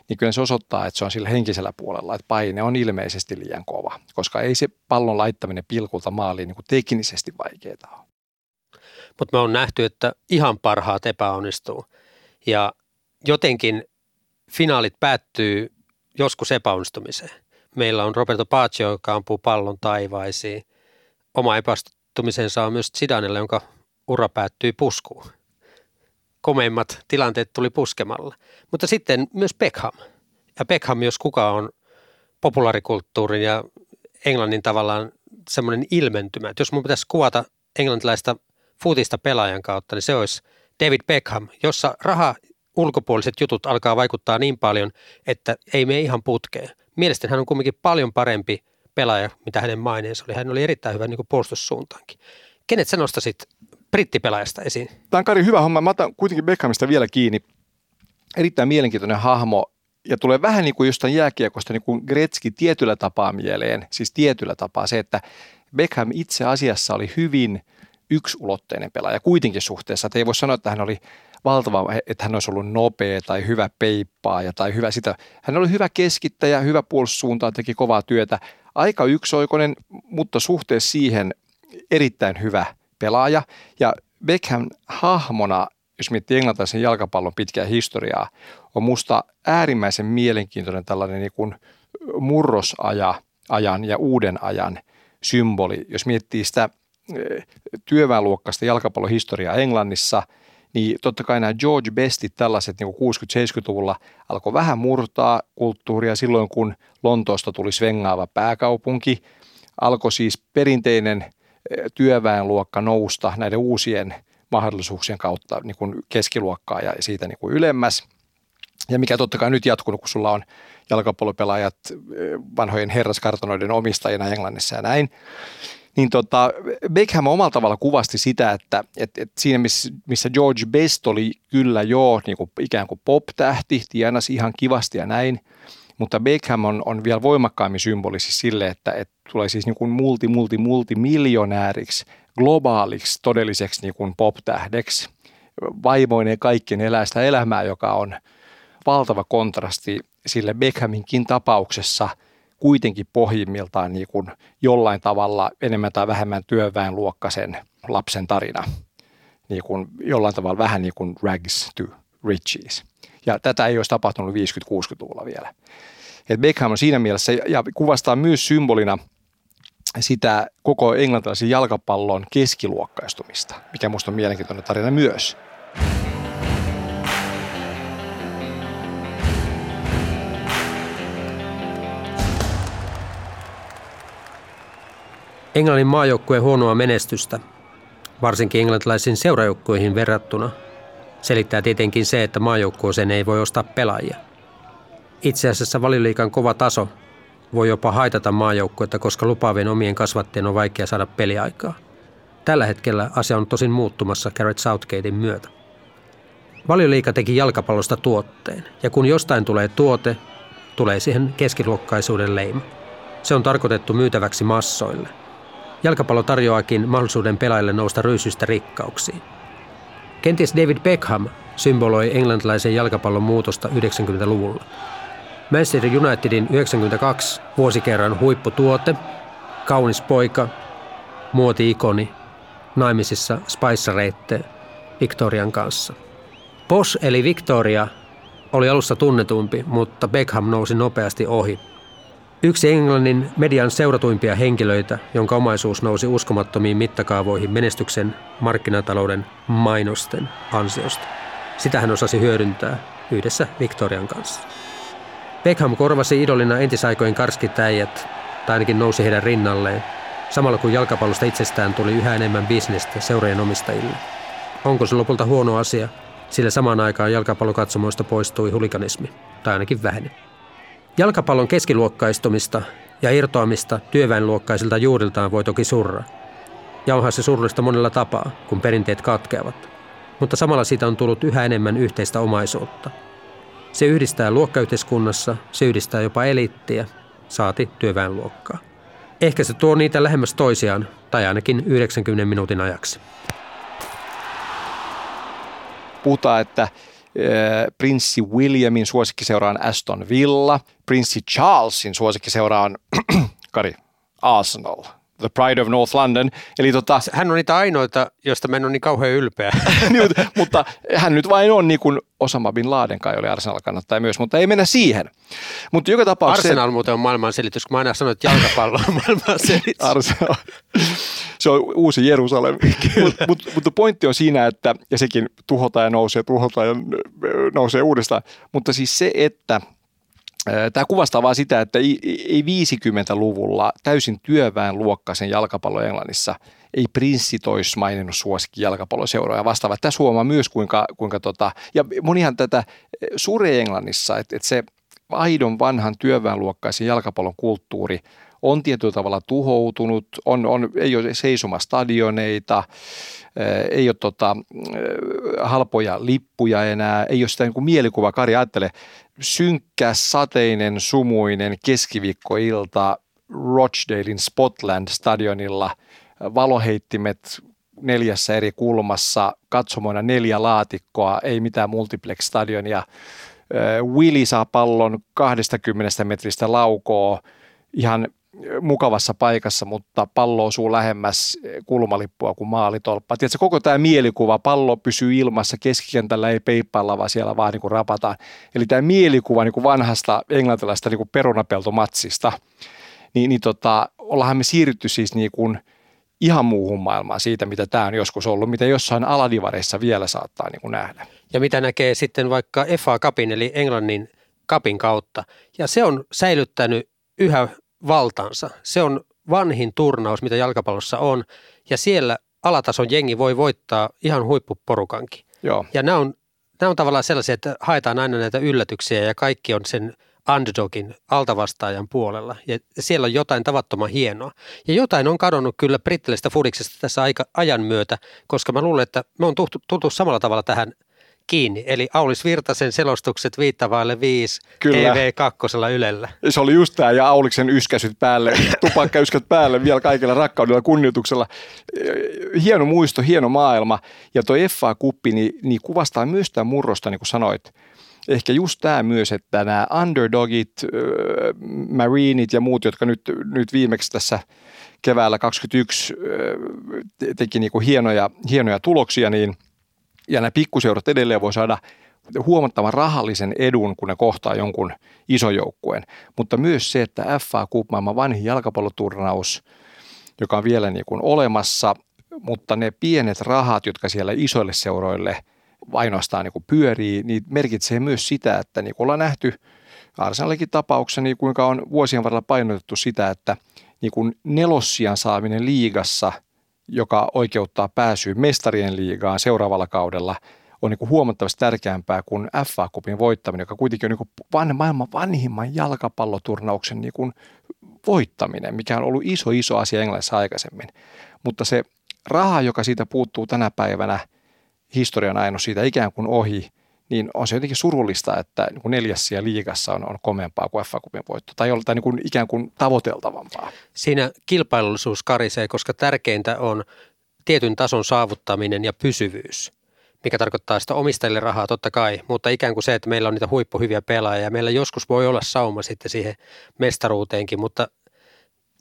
niin kyllä se osoittaa, että se on sillä henkisellä puolella, että paine on ilmeisesti liian kova, koska ei se pallon laittaminen pilkulta maaliin niin kuin teknisesti vaikeaa ole. Mutta me on nähty, että ihan parhaat epäonnistuu ja jotenkin finaalit päättyy joskus epäonnistumiseen. Meillä on Roberto Baggio, joka ampuu pallon taivaisiin. Oma epäonnistumisensa on myös Zidanella, jonka ura päättyy puskuun. Komeimmat tilanteet tuli puskemalla. Mutta sitten myös Beckham. Ja Beckham, jos kuka on populaarikulttuurin ja Englannin tavallaan semmoinen ilmentymä. Että jos mun pitäisi kuvata englantilaista futista pelaajan kautta, niin se olisi David Beckham, jossa raha ulkopuoliset jutut alkaa vaikuttaa niin paljon, että ei mene ihan putkeen. Mielestäni hän on kuitenkin paljon parempi pelaaja, mitä hänen maineensa oli. Hän oli erittäin hyvä niin kuin puolustussuuntaankin. Kenet sä nostasit brittipelaajasta esiin? Tämä on, Kari, hyvä homma. Mä otan kuitenkin Beckhamista vielä kiinni. Erittäin mielenkiintoinen hahmo. Ja tulee vähän niin kuin jostain jääkiekosta niin kuin Gretzky tietyllä tapaa mieleen. Siis tietyllä tapaa se, että Beckham itse asiassa oli hyvin yksiulotteinen pelaaja kuitenkin suhteessa. Että ei voi sanoa, että hän oli valtava, että hän olisi ollut nopea tai hyvä peippaaja tai hyvä sitä. Hän oli hyvä keskittäjä, hyvä puolustussuuntaan, teki kovaa työtä. Aika yksioikoinen, mutta suhteessa siihen erittäin hyvä pelaaja. Ja Beckham hahmona, jos miettii englantilaisen jalkapallon pitkää historiaa, on musta äärimmäisen mielenkiintoinen tällainen niin kuin murrosajan ja uuden ajan symboli. Jos miettii sitä työväenluokkaista jalkapallon historiaa Englannissa, niin totta kai nämä George Bestit, tällaiset niin kuin kuusikymmentä-seitsemänkymmentäluvulla, alkoi vähän murtaa kulttuuria silloin, kun Lontoosta tuli svengaava pääkaupunki. Alkoi siis perinteinen työväenluokka nousta näiden uusien mahdollisuuksien kautta niin kuin keskiluokkaa ja siitä niin kuin ylemmäs. Ja mikä totta kai nyt jatkunut, kun sulla on jalkapallopelaajat vanhojen herraskartanoiden omistajina Englannissa ja näin. Niin tota, Beckham omalta tavalla kuvasti sitä, että et, et siinä missä George Best oli kyllä joo niin kuin ikään kuin pop-tähti, tienasi ihan kivasti ja näin, mutta Beckham on, on vielä voimakkaammin symboli siis sille, että et tulee siis niin kuin multi, multi, multi miljonääriksi, globaaliksi, todelliseksi niin kuin pop-tähdeksi, vaimoineen kaikkien elää sitä elämää, joka on valtava kontrasti sille Beckhaminkin tapauksessa kuitenkin pohjimmiltaan niin kuin jollain tavalla enemmän tai vähemmän työväenluokkaisen lapsen tarina. Niin kuin jollain tavalla vähän niin kuin rags to riches. Ja tätä ei olisi tapahtunut viisikymmentä-kuusikymmentäluvulla vielä. Et Beckham on siinä mielessä ja kuvastaa myös symbolina sitä koko englantilaisen jalkapallon keskiluokkaistumista, mikä musta on mielenkiintoinen tarina myös. Englannin maajoukkueen huonoa menestystä, varsinkin englantilaisiin seurajoukkueihin verrattuna, selittää tietenkin se, että maajoukkueeseen ei voi ostaa pelaajia. Itse asiassa Valioliigan kova taso voi jopa haitata maajoukkuetta, koska lupaavien omien kasvattajien on vaikea saada peliaikaa. Tällä hetkellä asia on tosin muuttumassa Gareth Southgatein myötä. Valioliiga teki jalkapallosta tuotteen, ja kun jostain tulee tuote, tulee siihen keskiluokkaisuuden leima. Se on tarkoitettu myytäväksi massoille. Jalkapallo tarjoaakin mahdollisuuden pelaajille nousta ryysystä rikkauksiin. Kenties David Beckham symboloi englantilaisen jalkapallon muutosta yhdeksänkymmentäluvulla. Manchester Unitedin yhdeksänkymmentäkaksi vuosikerran huipputuote, kaunis poika, muoti-ikoni, naimisissa Spice-reitte Victorian kanssa. Posh eli Victoria oli alussa tunnetumpi, mutta Beckham nousi nopeasti ohi. Yksi Englannin median seuratuimpia henkilöitä, jonka omaisuus nousi uskomattomiin mittakaavoihin menestyksen markkinatalouden mainosten ansiosta. Sitä hän osasi hyödyntää yhdessä Victorian kanssa. Beckham korvasi idolina entisaikojen karskit äijät, tai ainakin nousi heidän rinnalleen, samalla kun jalkapallosta itsestään tuli yhä enemmän bisnestä seurojen omistajille. Onko se lopulta huono asia, sillä samaan aikaan jalkapallokatsomoista poistui huliganismi, tai ainakin väheni. Jalkapallon keskiluokkaistumista ja irtoamista työväenluokkaisilta juuriltaan voi toki surra. Ja onhan se surullista monella tapaa, kun perinteet katkeavat. Mutta samalla siitä on tullut yhä enemmän yhteistä omaisuutta. Se yhdistää luokkayhteiskunnassa, se yhdistää jopa eliittiä, saati työväenluokkaa. Ehkä se tuo niitä lähemmäs toisiaan, tai ainakin yhdeksänkymmenen minuutin ajaksi. Puhutaan, että äh, prinssi Williamin suosikkiseura on Aston Villa, prinssi Charlesin suosikkiseura on Kari, Arsenal. The Pride of North London. Eli tota, hän on niitä ainoita, joista mä en ole niin kauhean ylpeä. Nyt, mutta hän nyt vain on niin kuin Osama Bin Laden kai oli Arsenal kannattaa myös, mutta ei mennä siihen. Mutta joka tapauksessa... Arsenal muuten on maailman selitys, kun mä aina sanon, että jalkapallo on maailman selitys. Arsenal. Se on uusi Jerusalem. Mutta mut, mut pointti on siinä, että ja sekin tuhotaan ja nousee, tuhotaan ja nousee uudestaan. Mutta siis se, että... Tämä kuvastaa vaan sitä, että ei viisikymmentäluvulla täysin työväenluokkaisen jalkapallo Englannissa ei prinssit olisi maininnut suosikki jalkapalloseuroja vastaavaa. Tässä huomaa myös kuinka, kuinka tota, ja monihan tätä suree Englannissa, että, että se aidon vanhan työväenluokkaisen jalkapallon kulttuuri on tietyllä tavalla tuhoutunut, on, on, ei ole seisomastadioneita, ei ole tota, halpoja lippuja enää, ei ole sitä niin kuin mielikuva. Kari, ajattele, synkkä, sateinen, sumuinen keskiviikkoilta Rochdalen Spotland-stadionilla, valoheittimet neljässä eri kulmassa, katsomoina neljä laatikkoa, ei mitään multiplex-stadionia. Willi saa pallon kaksikymmentä metristä laukoa ihan mukavassa paikassa, mutta pallo osuu lähemmäs kulmalippua kuin maalitolppaa. Tiedätkö, koko tämä mielikuva, pallo pysyy ilmassa, keskikentällä ei peippailla, vaan siellä vaan niin kuin rapataan. Eli tämä mielikuva niin kuin vanhasta englantilaisesta niin kuin perunapeltomatsista, niin, niin tota, ollaanhan me siirrytty siis niin kuin ihan muuhun maailmaan siitä, mitä tämä on joskus ollut, mitä jossain aladivareissa vielä saattaa niin kuin nähdä. Ja mitä näkee sitten vaikka F A Cupin, eli Englannin Cupin kautta. Ja se on säilyttänyt yhä valtansa. Se on vanhin turnaus, mitä jalkapallossa on, ja siellä alatason jengi voi voittaa ihan huippuporukankin. Joo. Ja nämä on, nämä on tavallaan sellaisia, että haetaan aina näitä yllätyksiä, ja kaikki on sen underdogin altavastaajan puolella, ja siellä on jotain tavattoman hienoa. Ja jotain on kadonnut kyllä brittiläisestä fudiksesta tässä aika, ajan myötä, koska mä luulen, että me on tultu, tultu samalla tavalla tähän kiinni. Eli Aulis Virtasen selostukset viittavaille viisi T V kaksi Ylellä. Se oli just tämä ja Auliksen yskäsyt päälle, tupakkayskät päälle vielä kaikilla rakkaudella ja kunnioituksella. Hieno muisto, hieno maailma. Ja tuo F A-kuppi niin, niin kuvastaa myös tämän murrosta, niin kuin sanoit. Ehkä just tämä myös, että nämä underdogit, marinit ja muut, jotka nyt, nyt viimeksi tässä keväällä kaksikymmentäyksi teki niin kuin hienoja, hienoja tuloksia, niin ja nämä pikkuseurat edelleen voi saada huomattavan rahallisen edun, kun ne kohtaa jonkun isojoukkueen. Mutta myös se, että F A Cup, maailman vanhin jalkapalloturnaus, joka on vielä niin kuin olemassa, mutta ne pienet rahat, jotka siellä isoille seuroille ainoastaan niin kuin pyörii, niin merkitsee myös sitä, että niin kuin ollaan nähty Arsenalikin tapauksessa, niin kuinka on vuosien varrella painotettu sitä, että niin kuin nelossian saaminen liigassa – joka oikeuttaa pääsyä mestarien liigaan seuraavalla kaudella, on niin kuin huomattavasti tärkeämpää kuin F A Cupin voittaminen, joka kuitenkin on niin kuin maailman vanhimman jalkapalloturnauksen niin kuin voittaminen, mikä on ollut iso, iso asia Englannissa aikaisemmin. Mutta se raha, joka siitä puuttuu tänä päivänä, historian ainoa siitä ikään kuin ohi, niin on se jotenkin surullista, että niin kuin neljässiä liigassa on, on komeampaa kuin F A Cupin voitto, tai on niin kuin ikään kuin tavoiteltavampaa. Siinä kilpailullisuus karisee, koska tärkeintä on tietyn tason saavuttaminen ja pysyvyys, mikä tarkoittaa sitä omistajille rahaa totta kai, mutta ikään kuin se, että meillä on niitä huippuhyviä pelaajia, ja meillä joskus voi olla sauma sitten siihen mestaruuteenkin, mutta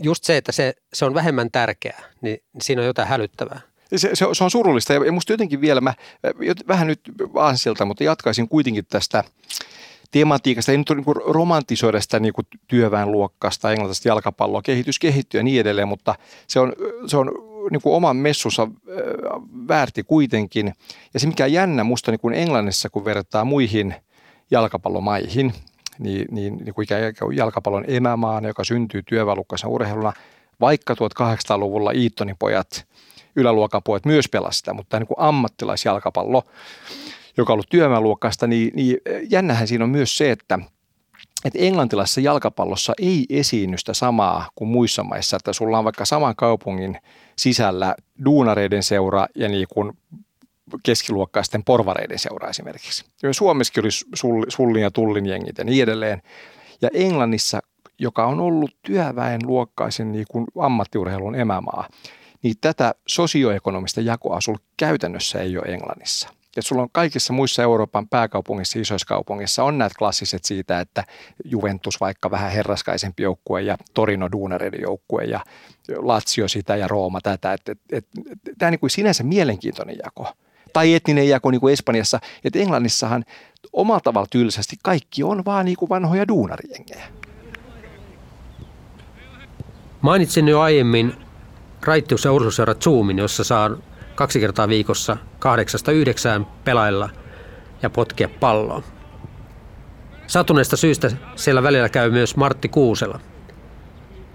just se, että se, se on vähemmän tärkeää, niin siinä on jotain hälyttävää. Se, se, se on surullista ja musta jotenkin vielä, mä vähän nyt ansilta, mutta jatkaisin kuitenkin tästä tematiikasta, ei nyt niin kuin romantisoida sitä niin kuin työväenluokkaista, englantilaista jalkapalloa, kehitys kehittyy ja niin edelleen, mutta se on, se on niin kuin oman messunsa väärti kuitenkin. Ja se mikä on jännä musta niin kuin Englannissa, kun vertaa muihin jalkapallomaihin, niin, niin, niin kuin jalkapallon emämaana, joka syntyy työväenluokkaisena urheiluna, vaikka tuhatkahdeksansataaluvulla Iittonin pojat, yläluokan pojat myös pelasi sitä, mutta niin kuin ammattilaisjalkapallo, joka on ollut työväenluokkaista, niin, niin jännähän siinä on myös se, että että englantilaisessa jalkapallossa ei esiinny sitä samaa kuin muissa maissa, että sulla on vaikka saman kaupungin sisällä duunareiden seura ja niin kuin keskiluokkaisten porvareiden seura esimerkiksi. Suomessakin oli sullin ja tullin jengit ja niin edelleen. Ja Englannissa, joka on ollut työväenluokkaisen niin kuin ammattiurheilun emämaa, niin tätä sosioekonomista jakoa sulla käytännössä ei ole Englannissa. Et sulla on kaikissa muissa Euroopan pääkaupungissa, isoissa kaupungissa on näitä klassiset siitä, että Juventus vaikka vähän herraskaisempi joukkue ja Torino duunareiden joukkue ja Lazio sitä ja Rooma tätä. Et, et, et, tämä on niin kuin sinänsä mielenkiintoinen jako. Tai etninen jako niin kuin Espanjassa. Et Englannissahan omalla tavalla tylsästi kaikki on vaan niin kuin vanhoja duunarijengejä. Mainitsin jo aiemmin Raittius- ja urheiluseurat Zoomin, jossa saan kaksi kertaa viikossa kahdeksasta yhdeksään pelailla ja potkia palloa. Satuneesta syystä siellä välillä käy myös Martti Kuusela,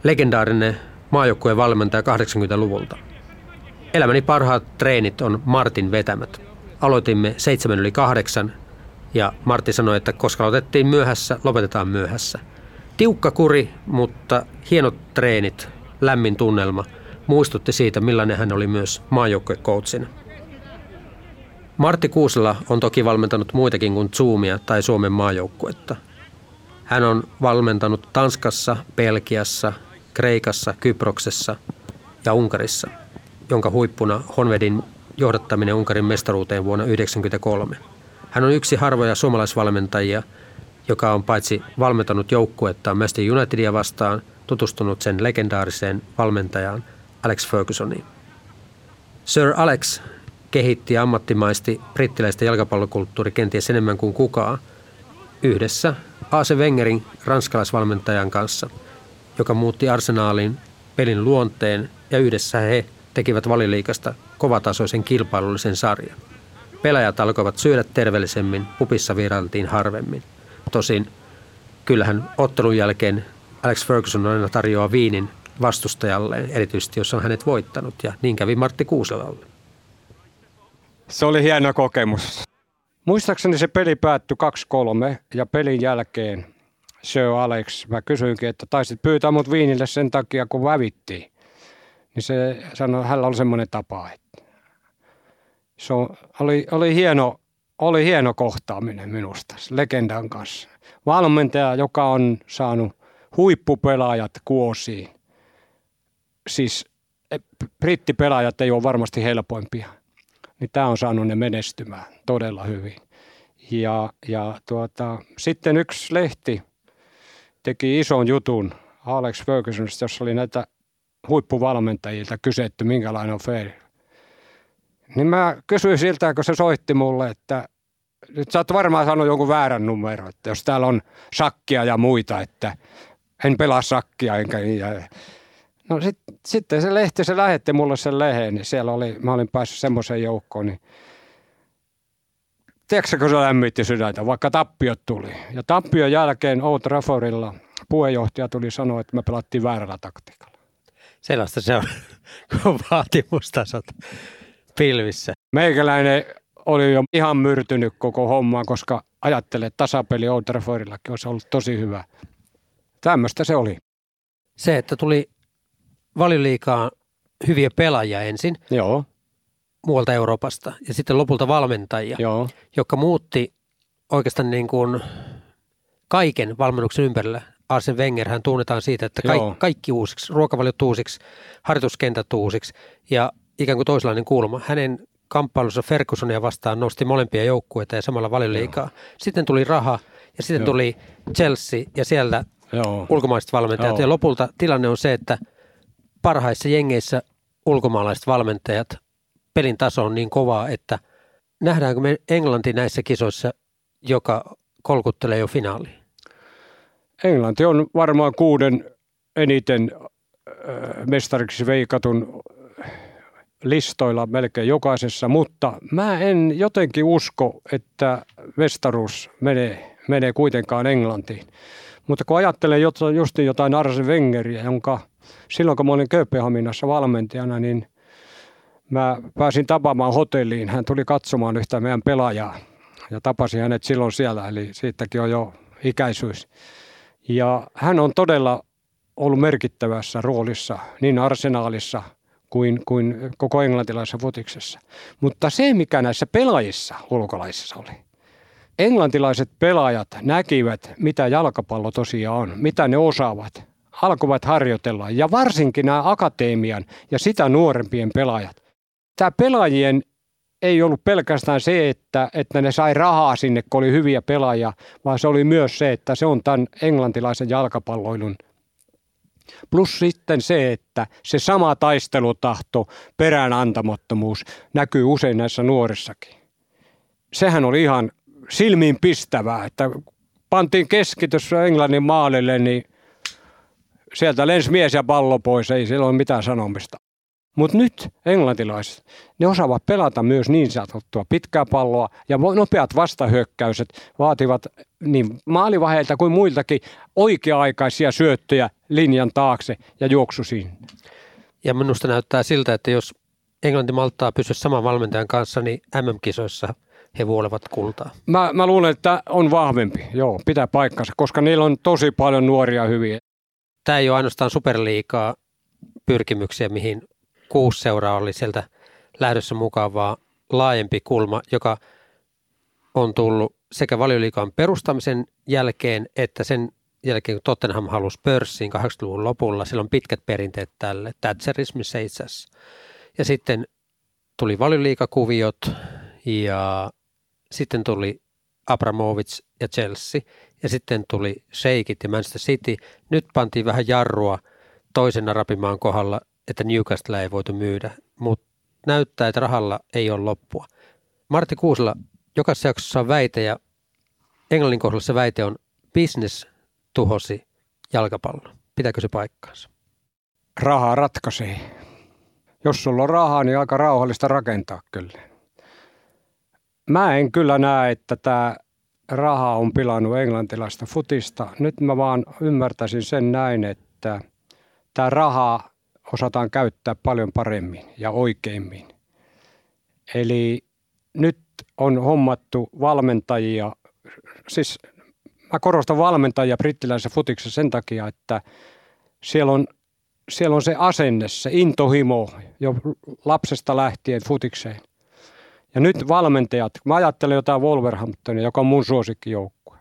legendaarinen maajoukkueen valmentaja kahdeksankymmentäluvulta. Elämäni parhaat treenit on Martin vetämät. Aloitimme seitsemän yli kahdeksan ja Martti sanoi, että koska otettiin myöhässä, lopetetaan myöhässä. Tiukka kuri, mutta hienot treenit, lämmin tunnelma. Muistutti siitä, millainen hän oli myös maajoukkuekoutsina. Martti Kuusela on toki valmentanut muitakin kuin Zoomia tai Suomen maajoukkuetta. Hän on valmentanut Tanskassa, Belgiassa, Kreikassa, Kyproksessa ja Unkarissa, jonka huippuna Honvedin johdattaminen Unkarin mestaruuteen vuonna yhdeksänkymmentäkolme. Hän on yksi harvoja suomalaisvalmentajia, joka on paitsi valmentanut joukkuettaan Manchester Unitedia vastaan, tutustunut sen legendaariseen valmentajaan Alex Fergusoniin. Sir Alex kehitti ammattimaisti brittiläistä jalkapallokulttuuri kenties enemmän kuin kukaan yhdessä Arsène Wengerin ranskalaisvalmentajan kanssa, joka muutti Arsenaalin pelin luonteen ja yhdessä he tekivät Valioliigasta kovatasoisen kilpailullisen sarjan. Pelaajat alkoivat syödä terveellisemmin, pupissa vierailtiin harvemmin. Tosin kyllähän ottelun jälkeen Alex Ferguson aina tarjoaa viinin vastustajalleen, erityisesti jos on hänet voittanut, ja niin kävi Martti Kuuselalle. Se oli hieno kokemus. Muistaakseni se peli päättyi kaksi kolme, ja pelin jälkeen Sir Alex, mä kysyinkin, että taisit pyytää mut viinille sen takia, kun vävittiin. Niin se sanoi, hänellä oli semmoinen tapa. Että se oli, oli, hieno, oli hieno kohtaaminen minusta, legendan kanssa. Valmentaja, joka on saanut huippupelaajat kuosiin. Siis brittipelaajat ei ole varmasti helpoimpia, niin tämä on saanut ne menestymään todella hyvin. Ja, ja tuota, sitten yksi lehti teki ison jutun Alex Fergusonista, jossa oli näitä huippuvalmentajilta kysytty, minkälainen on Fer. Niin mä kysyin siltä, kun se soitti mulle, että nyt sä oot varmaan sanonut jonkun väärän numero, että jos täällä on sakkia ja muita, että en pelaa sakkia enkä niitä. No sit, sitten se lehti, se lähetti mulle sen leheen, niin siellä oli, mä olin päässyt semmoiseen joukkoon, niin tiedätkö kun se lämmitti sydäntä, vaikka tappiot tuli. Ja tappion jälkeen Old Traffordilla puheenjohtaja tuli sanoa, että me pelattiin väärällä taktiikalla. Sellaista se on, kun vaatimustasot pilvissä. Meikäläinen oli jo ihan myrtynyt koko hommaan, koska ajattelin, että tasapeli Old Traffordillakin olisi ollut tosi hyvä. Tämmöistä se oli. Se, että tuli Valioliigaan hyviä pelaajia ensin. Joo. Muualta Euroopasta ja sitten lopulta valmentajia, joo, jotka muutti oikeastaan niin kuin kaiken valmennuksen ympärillä. Arsène Wenger hän tunnetaan siitä, että ka- kaikki uusiksi, ruokavaliot uusiksi, harjoituskentät uusiksi ja ikään kuin toisenlainen kulma. Hänen kamppailunsa Fergusonia vastaan nosti molempia joukkueita ja samalla Valioliigaa. Sitten tuli raha ja sitten joo, tuli Chelsea ja siellä joo, ulkomaiset valmentajat. Joo. Ja lopulta tilanne on se, että parhaissa jengeissä ulkomaalaiset valmentajat, pelin taso on niin kovaa, että nähdäänkö me Englanti näissä kisoissa, joka kolkuttelee jo finaaliin? Englanti on varmaan kuuden eniten mestariksi veikatun listoilla melkein jokaisessa, mutta mä en jotenkin usko, että mestaruus menee, menee kuitenkaan Englantiin. Mutta kun ajattelen just jotain Arsène Wengeria, jonka silloin kun mä olin Kööpenhaminassa valmentajana, niin mä pääsin tapaamaan hotelliin. Hän tuli katsomaan yhtä meidän pelaajaa ja tapasin hänet silloin siellä, eli siitäkin on jo ikäisyys. Ja hän on todella ollut merkittävässä roolissa niin Arsenaalissa kuin, kuin koko englantilaisessa futiksessa. Mutta se, mikä näissä pelaajissa ulkolaisissa oli, englantilaiset pelaajat näkivät, mitä jalkapallo tosiaan on, mitä ne osaavat, alkoivat harjoitella. Ja varsinkin nämä akateemian ja sitä nuorempien pelaajat. Tämä pelaajien ei ollut pelkästään se, että, että ne sai rahaa sinne, kun oli hyviä pelaajia, vaan se oli myös se, että se on tämän englantilaisen jalkapalloilun. Plus sitten se, että se sama taistelutahto, peräänantamattomuus näkyy usein näissä nuorissakin. Sehän oli ihan silmiinpistävää, että pantiin keskitys Englannin maalille, niin sieltä lensi mies ja pallo pois, ei sillä ole mitään sanomista. Mutta nyt englantilaiset, ne osaavat pelata myös niin sanottua pitkää palloa ja nopeat vastahyökkäykset vaativat niin maalivaheilta kuin muiltakin oikea-aikaisia syöttöjä linjan taakse ja juoksusiin. Ja minusta näyttää siltä, että jos Englanti malttaa pysyä saman valmentajan kanssa, niin M M-kisoissa he vuolevat kultaa. Mä, mä luulen, että on vahvempi, joo, pitää paikkansa, koska niillä on tosi paljon nuoria hyviä. Tämä ei ole ainoastaan superliigaa pyrkimyksiä, mihin kuusi seuraa oli sieltä lähdössä mukaan, vaan laajempi kulma, joka on tullut sekä valioliigan perustamisen jälkeen, että sen jälkeen, kun Tottenham halusi pörssiin kahdeksankymmentäluvun lopulla. Sillä on pitkät perinteet tälle, thatcherismissa itse asiassa. Ja sitten tuli valioliigakuviot ja sitten tuli Abramovich ja Chelsea ja sitten tuli Sheikit ja Manchester City. Nyt pantiin vähän jarrua toisen arabimaan kohdalla, että Newcastle ei voitu myydä, mutta näyttää, että rahalla ei ole loppua. Martti Kuusela, jokaisessa jaksossa on väite, ja Englannin kohdalla se väite on business tuhosi jalkapallon. Pitääkö se paikkaansa? Rahaa ratkaisee. Jos sulla on rahaa, niin aika rauhallista rakentaa kyllä. Mä en kyllä näe, että tämä raha on pilannut englantilaista futista. Nyt mä vaan ymmärtäisin sen näin, että tämä rahaa osataan käyttää paljon paremmin ja oikeimmin. Eli nyt on hommattu valmentajia, siis mä korostan valmentajia brittiläisessä futiksessa sen takia, että siellä on, siellä on se asenne, se intohimo jo lapsesta lähtien futikseen. Ja nyt valmentajat, mä ajattelen jotain Wolverhamptonia, joka on mun suosikkijoukkue,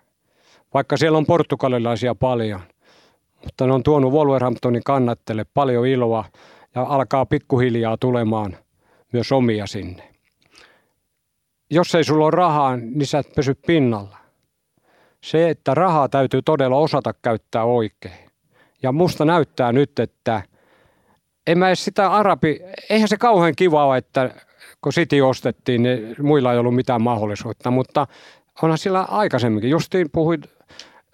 vaikka siellä on portugalilaisia paljon. Mutta ne on tuonut Wolverhamptonin kannattajille paljon iloa ja alkaa pikkuhiljaa tulemaan myös omia sinne. Jos ei sulla ole rahaa, niin sä et pysy pinnalla. Se, että rahaa täytyy todella osata käyttää oikein. Ja musta näyttää nyt, että en mä edes sitä arabi, eihän se kauhean kivaa, että kun City ostettiin, niin muilla ei ollut mitään mahdollisuutta. Mutta onhan sillä aikaisemminkin, justiin puhuin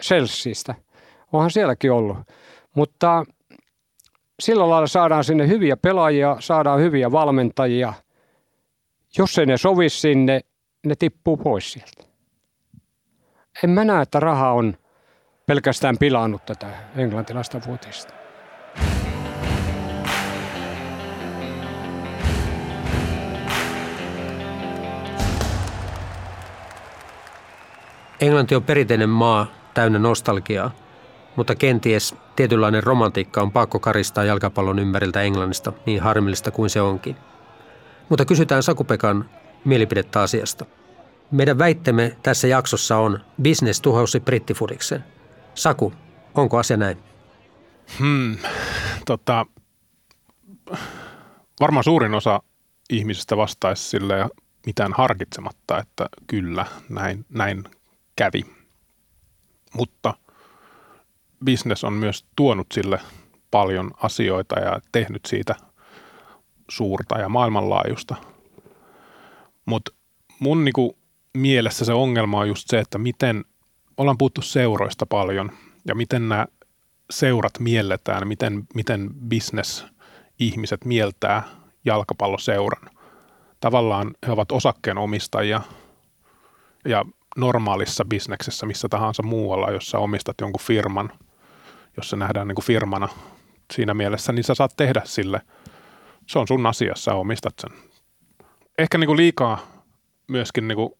Chelseastä. Onhan sielläkin ollut, mutta sillä lailla saadaan sinne hyviä pelaajia, saadaan hyviä valmentajia. Jos ei ne sovi sinne, ne tippuu pois sieltä. En mä näe, että raha on pelkästään pilannut tätä englantilaista futista. Englanti on perinteinen maa, täynnä nostalgiaa. Mutta kenties tietynlainen romantiikka on pakko karistaa jalkapallon ympäriltä Englannista, niin harmillista kuin se onkin. Mutta kysytään Saku-Pekan mielipidettä asiasta. Meidän väittemme tässä jaksossa on business tuhosi brittifutiksen. Saku, onko asia näin? Hmm, tota, varmaan suurin osa ihmisistä vastaisi silleen mitään harkitsematta, että kyllä näin, näin kävi. Mutta business on myös tuonut sille paljon asioita ja tehnyt siitä suurta ja maailmanlaajuista. Mutta mun niinku mielessä se ongelma on just se, että miten ollaan puhuttu seuroista paljon ja miten nämä seurat mielletään, miten, miten business-ihmiset mieltää jalkapalloseuran. Tavallaan he ovat osakkeenomistajia ja normaalissa bisneksessä missä tahansa muualla, jos sä omistat jonkun firman, jos se nähdään niin kuin firmana siinä mielessä, niin sä saat tehdä sille. Se on sun asia, sä omistat sen. Ehkä niin kuin liikaa myöskin niin kuin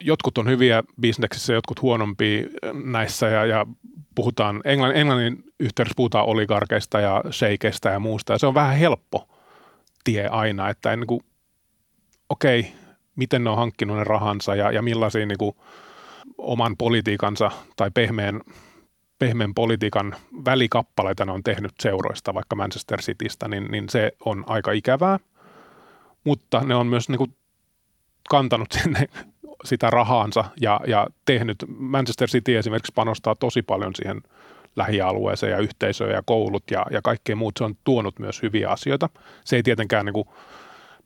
jotkut on hyviä bisneksissä, jotkut huonompia näissä ja, ja puhutaan, englannin, englannin yhteydessä puhutaan oligarkeista ja sheikeistä ja muusta ja se on vähän helppo tie aina, että niin kuin, okei, okay, miten ne on hankkinut ne rahansa ja, ja millaisia niin kuin, oman politiikansa tai pehmeän, pehmeän politiikan välikappaleita ne on tehnyt seuroista, vaikka Manchester Citystä, niin, niin se on aika ikävää, mutta ne on myös niin kuin, kantanut sinne sitä rahaansa ja, ja tehnyt. Manchester City esimerkiksi panostaa tosi paljon siihen lähialueeseen ja yhteisöön ja koulut ja, ja kaikkea muut. Se on tuonut myös hyviä asioita. Se ei tietenkään niin kuin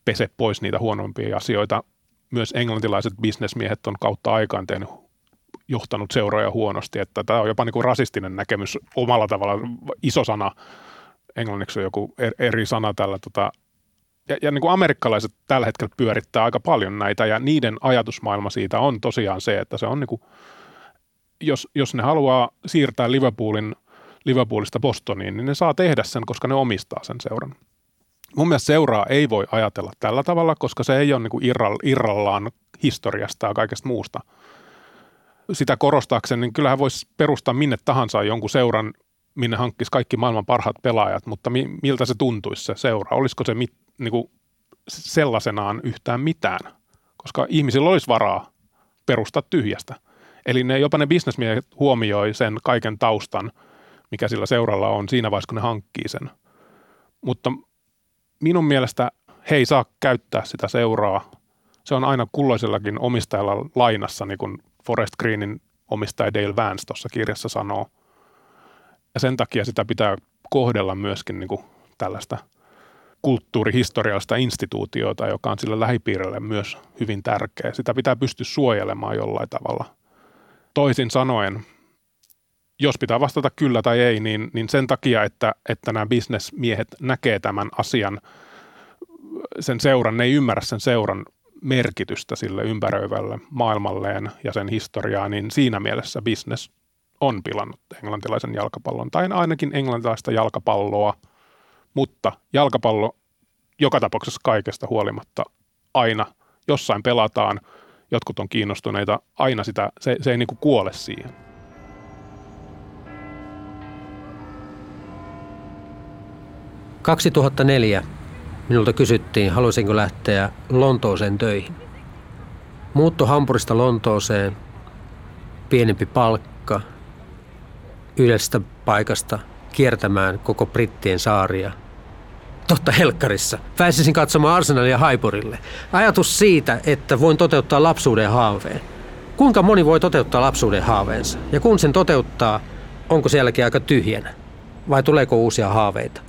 pese pois niitä huonompia asioita. Myös englantilaiset bisnesmiehet on kautta aikaan tehnyt, johtanut seuroja huonosti. Että tämä on jopa niin kuin rasistinen näkemys omalla tavallaan. Iso sana, englanniksi on joku eri sana tällä tota, Ja, ja niin kuin amerikkalaiset tällä hetkellä pyörittää aika paljon näitä ja niiden ajatusmaailma siitä on tosiaan se, että se on niin kuin, jos, jos ne haluaa siirtää Liverpoolin, Liverpoolista Bostoniin, niin ne saa tehdä sen, koska ne omistaa sen seuran. Mun mielestä seuraa ei voi ajatella tällä tavalla, koska se ei ole niin kuin irrallaan historiasta ja kaikesta muusta. Sitä korostaakseen, niin kyllähän voisi perustaa minne tahansa jonkun seuran, minne hankkisi kaikki maailman parhaat pelaajat, mutta mi, miltä se tuntuisi se seura? Olisiko se mit, niin kuin sellaisenaan yhtään mitään? Koska ihmisillä olisi varaa perustaa tyhjästä. Eli ne, jopa ne bisnesmiehet huomioi sen kaiken taustan, mikä sillä seuralla on siinä vaiheessa, kun ne hankkii sen. Mutta minun mielestä he ei saa käyttää sitä seuraa. Se on aina kulloisellakin omistajalla lainassa, niin kuin Forest Greenin omistaja Dale Vance tuossa kirjassa sanoo. Ja sen takia sitä pitää kohdella myöskin niin kuin tällaista kulttuurihistoriallista instituutiota, joka on sille lähipiirille myös hyvin tärkeä. Sitä pitää pystyä suojelemaan jollain tavalla. Toisin sanoen, jos pitää vastata kyllä tai ei, niin, niin sen takia, että, että nämä bisnesmiehet näkee tämän asian, sen seuran, ne ei ymmärrä sen seuran merkitystä sille ympäröivälle maailmalleen ja sen historiaa, niin siinä mielessä bisnes on pilannut englantilaisen jalkapallon, tai ainakin englantilaista jalkapalloa, mutta jalkapallo joka tapauksessa kaikesta huolimatta aina jossain pelataan, jotkut on kiinnostuneita, aina sitä, se, se ei niinku kuole siihen. kaksituhattaneljä minulta kysyttiin, haluaisinko lähteä Lontooseen töihin. Muutto Hampurista Lontooseen, pienempi palkka, yhdestä paikasta kiertämään koko Brittien saaria. Totta helkkarissa. Pääsisin katsomaan Arsenalia Highburylle. Ajatus siitä, että voin toteuttaa lapsuuden haaveen. Kuinka moni voi toteuttaa lapsuuden haaveensa? Ja kun sen toteuttaa, onko se jälkeen aika tyhjänä? Vai tuleeko uusia haaveita?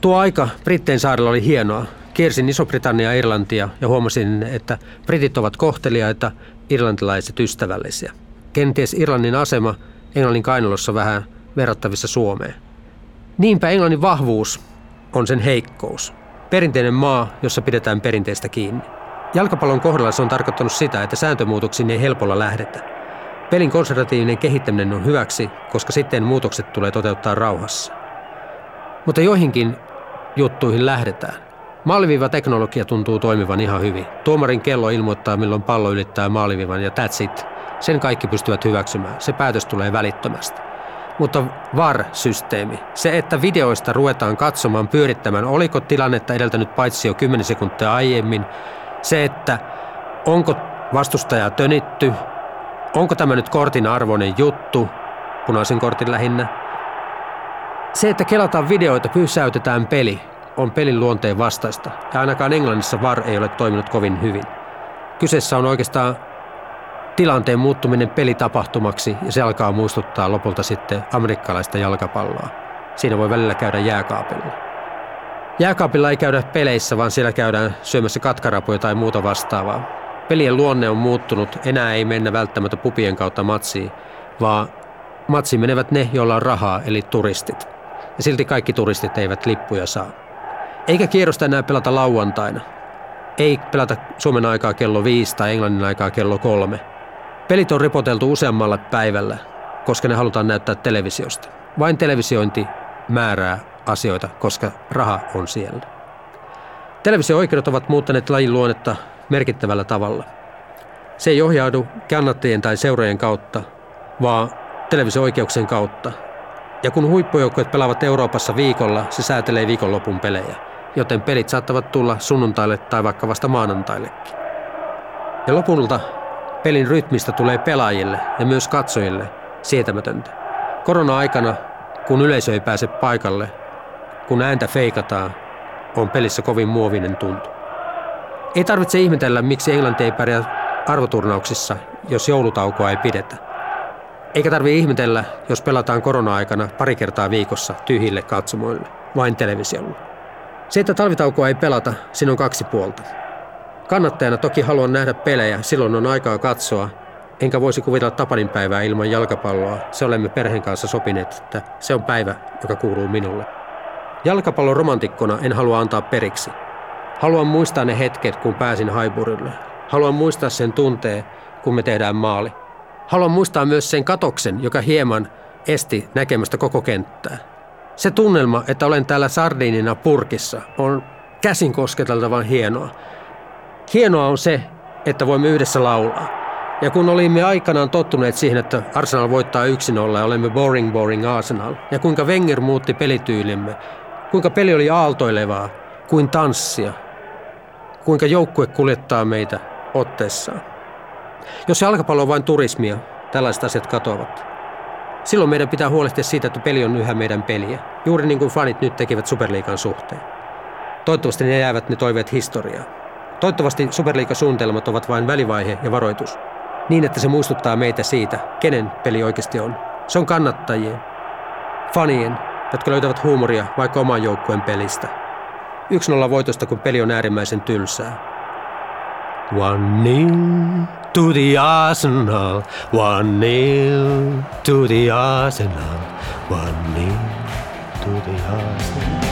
Tuo aika Brittein saarella oli hienoa. Kiersin Iso-Britannia ja Irlantia ja huomasin, että britit ovat kohteliaita, irlantilaiset ystävällisiä. Kenties Irlannin asema Englannin kainalossa vähän verrattavissa Suomeen. Niinpä Englannin vahvuus on sen heikkous. Perinteinen maa, jossa pidetään perinteistä kiinni. Jalkapallon kohdalla se on tarkoittanut sitä, että sääntömuutoksiin ei helpolla lähdetä. Pelin konservatiivinen kehittäminen on hyväksi, koska sitten muutokset tulee toteuttaa rauhassa. Mutta joihinkin juttuihin lähdetään. Maaliviivateknologia tuntuu toimivan ihan hyvin. Tuomarin kello ilmoittaa, milloin pallo ylittää maaliviivan ja that's it. Sen kaikki pystyvät hyväksymään. Se päätös tulee välittömästi. Mutta V A R-systeemi. Se, että videoista ruvetaan katsomaan, pyörittämään, oliko tilannetta edeltänyt paitsi jo kymmenen sekuntia aiemmin. Se, että onko vastustajaa tönitty, onko tämä nyt kortin arvoinen juttu, punaisen kortin lähinnä. Se, että kelataan videoita, pysäytetään peli, on pelin luonteen vastaista. Ja ainakaan Englannissa V A R ei ole toiminut kovin hyvin. Kyseessä on oikeastaan tilanteen muuttuminen pelitapahtumaksi ja se alkaa muistuttaa lopulta sitten amerikkalaista jalkapalloa. Siinä voi välillä käydä jääkaapilla. Jääkaapilla ei käydä peleissä, vaan siellä käydään syömässä katkarapuja tai muuta vastaavaa. Pelien luonne on muuttunut, enää ei mennä välttämättä pupien kautta matsiin, vaan matsiin menevät ne, joilla on rahaa, eli turistit. Ja silti kaikki turistit eivät lippuja saa. Eikä kierrosta enää pelata lauantaina. Ei pelata Suomen aikaa kello viisi tai Englannin aikaa kello kolme. Pelit on ripoteltu useammalla päivällä, koska ne halutaan näyttää televisiosta. Vain televisiointi määrää asioita, koska raha on siellä. Televisio-oikeudet ovat muuttaneet lajin luonnetta merkittävällä tavalla. Se ei ohjaudu kannattajien tai seurojen kautta, vaan televisio-oikeuksien kautta. Ja kun huippujoukkueet pelaavat Euroopassa viikolla, se säätelee viikonlopun pelejä, joten pelit saattavat tulla sunnuntaille tai vaikka vasta maanantaillekin. Ja lopulta pelin rytmistä tulee pelaajille ja myös katsojille sietämätöntä. Korona-aikana, kun yleisö ei pääse paikalle, kun ääntä feikataan, on pelissä kovin muovinen tuntu. Ei tarvitse ihmetellä, miksi Englanti ei pärjää arvoturnauksissa, jos joulutaukoa ei pidetä. Eikä tarvitse ihmetellä, jos pelataan korona-aikana pari kertaa viikossa tyhjille katsomoille, vain televisiolla. Se, että talvitaukoa ei pelata, siinä on kaksi puolta. Kannattajana toki haluan nähdä pelejä, silloin on aikaa katsoa, enkä voisi kuvitella Tapanin päivää ilman jalkapalloa, se olemme perheen kanssa sopineet, että se on päivä, joka kuuluu minulle. Jalkapallon romantikkona en halua antaa periksi. Haluan muistaa ne hetket, kun pääsin Highburylle. Haluan muistaa sen tunteen, kun me tehdään maali. Haluan muistaa myös sen katoksen, joka hieman esti näkemästä koko kenttää. Se tunnelma, että olen täällä sardiinina purkissa, on käsin kosketeltavan hienoa. Hienoa on se, että voimme yhdessä laulaa. Ja kun olimme aikanaan tottuneet siihen, että Arsenal voittaa yksin olla ja olemme boring boring Arsenal, ja kuinka Wenger muutti pelityylimme, kuinka peli oli aaltoilevaa, kuin tanssia, kuinka joukkue kuljettaa meitä otteessaan. Jos jalkapallo on vain turismia, tällaiset asiat katoavat. Silloin meidän pitää huolehtia siitä, että peli on yhä meidän peliä, juuri niin kuin fanit nyt tekevät Superliigan suhteen. Toivottavasti ne jäävät ne toiveet historiaan. Toivottavasti Superliiga-suunnitelmat ovat vain välivaihe ja varoitus, niin että se muistuttaa meitä siitä, kenen peli oikeasti on. Se on kannattajien, fanien, jotka löytävät huumoria vaikka oman joukkueen pelistä. yksi nolla voitosta, kun peli on äärimmäisen tylsää. One nil to the Arsenal, one nil to the Arsenal, one nil to the Arsenal.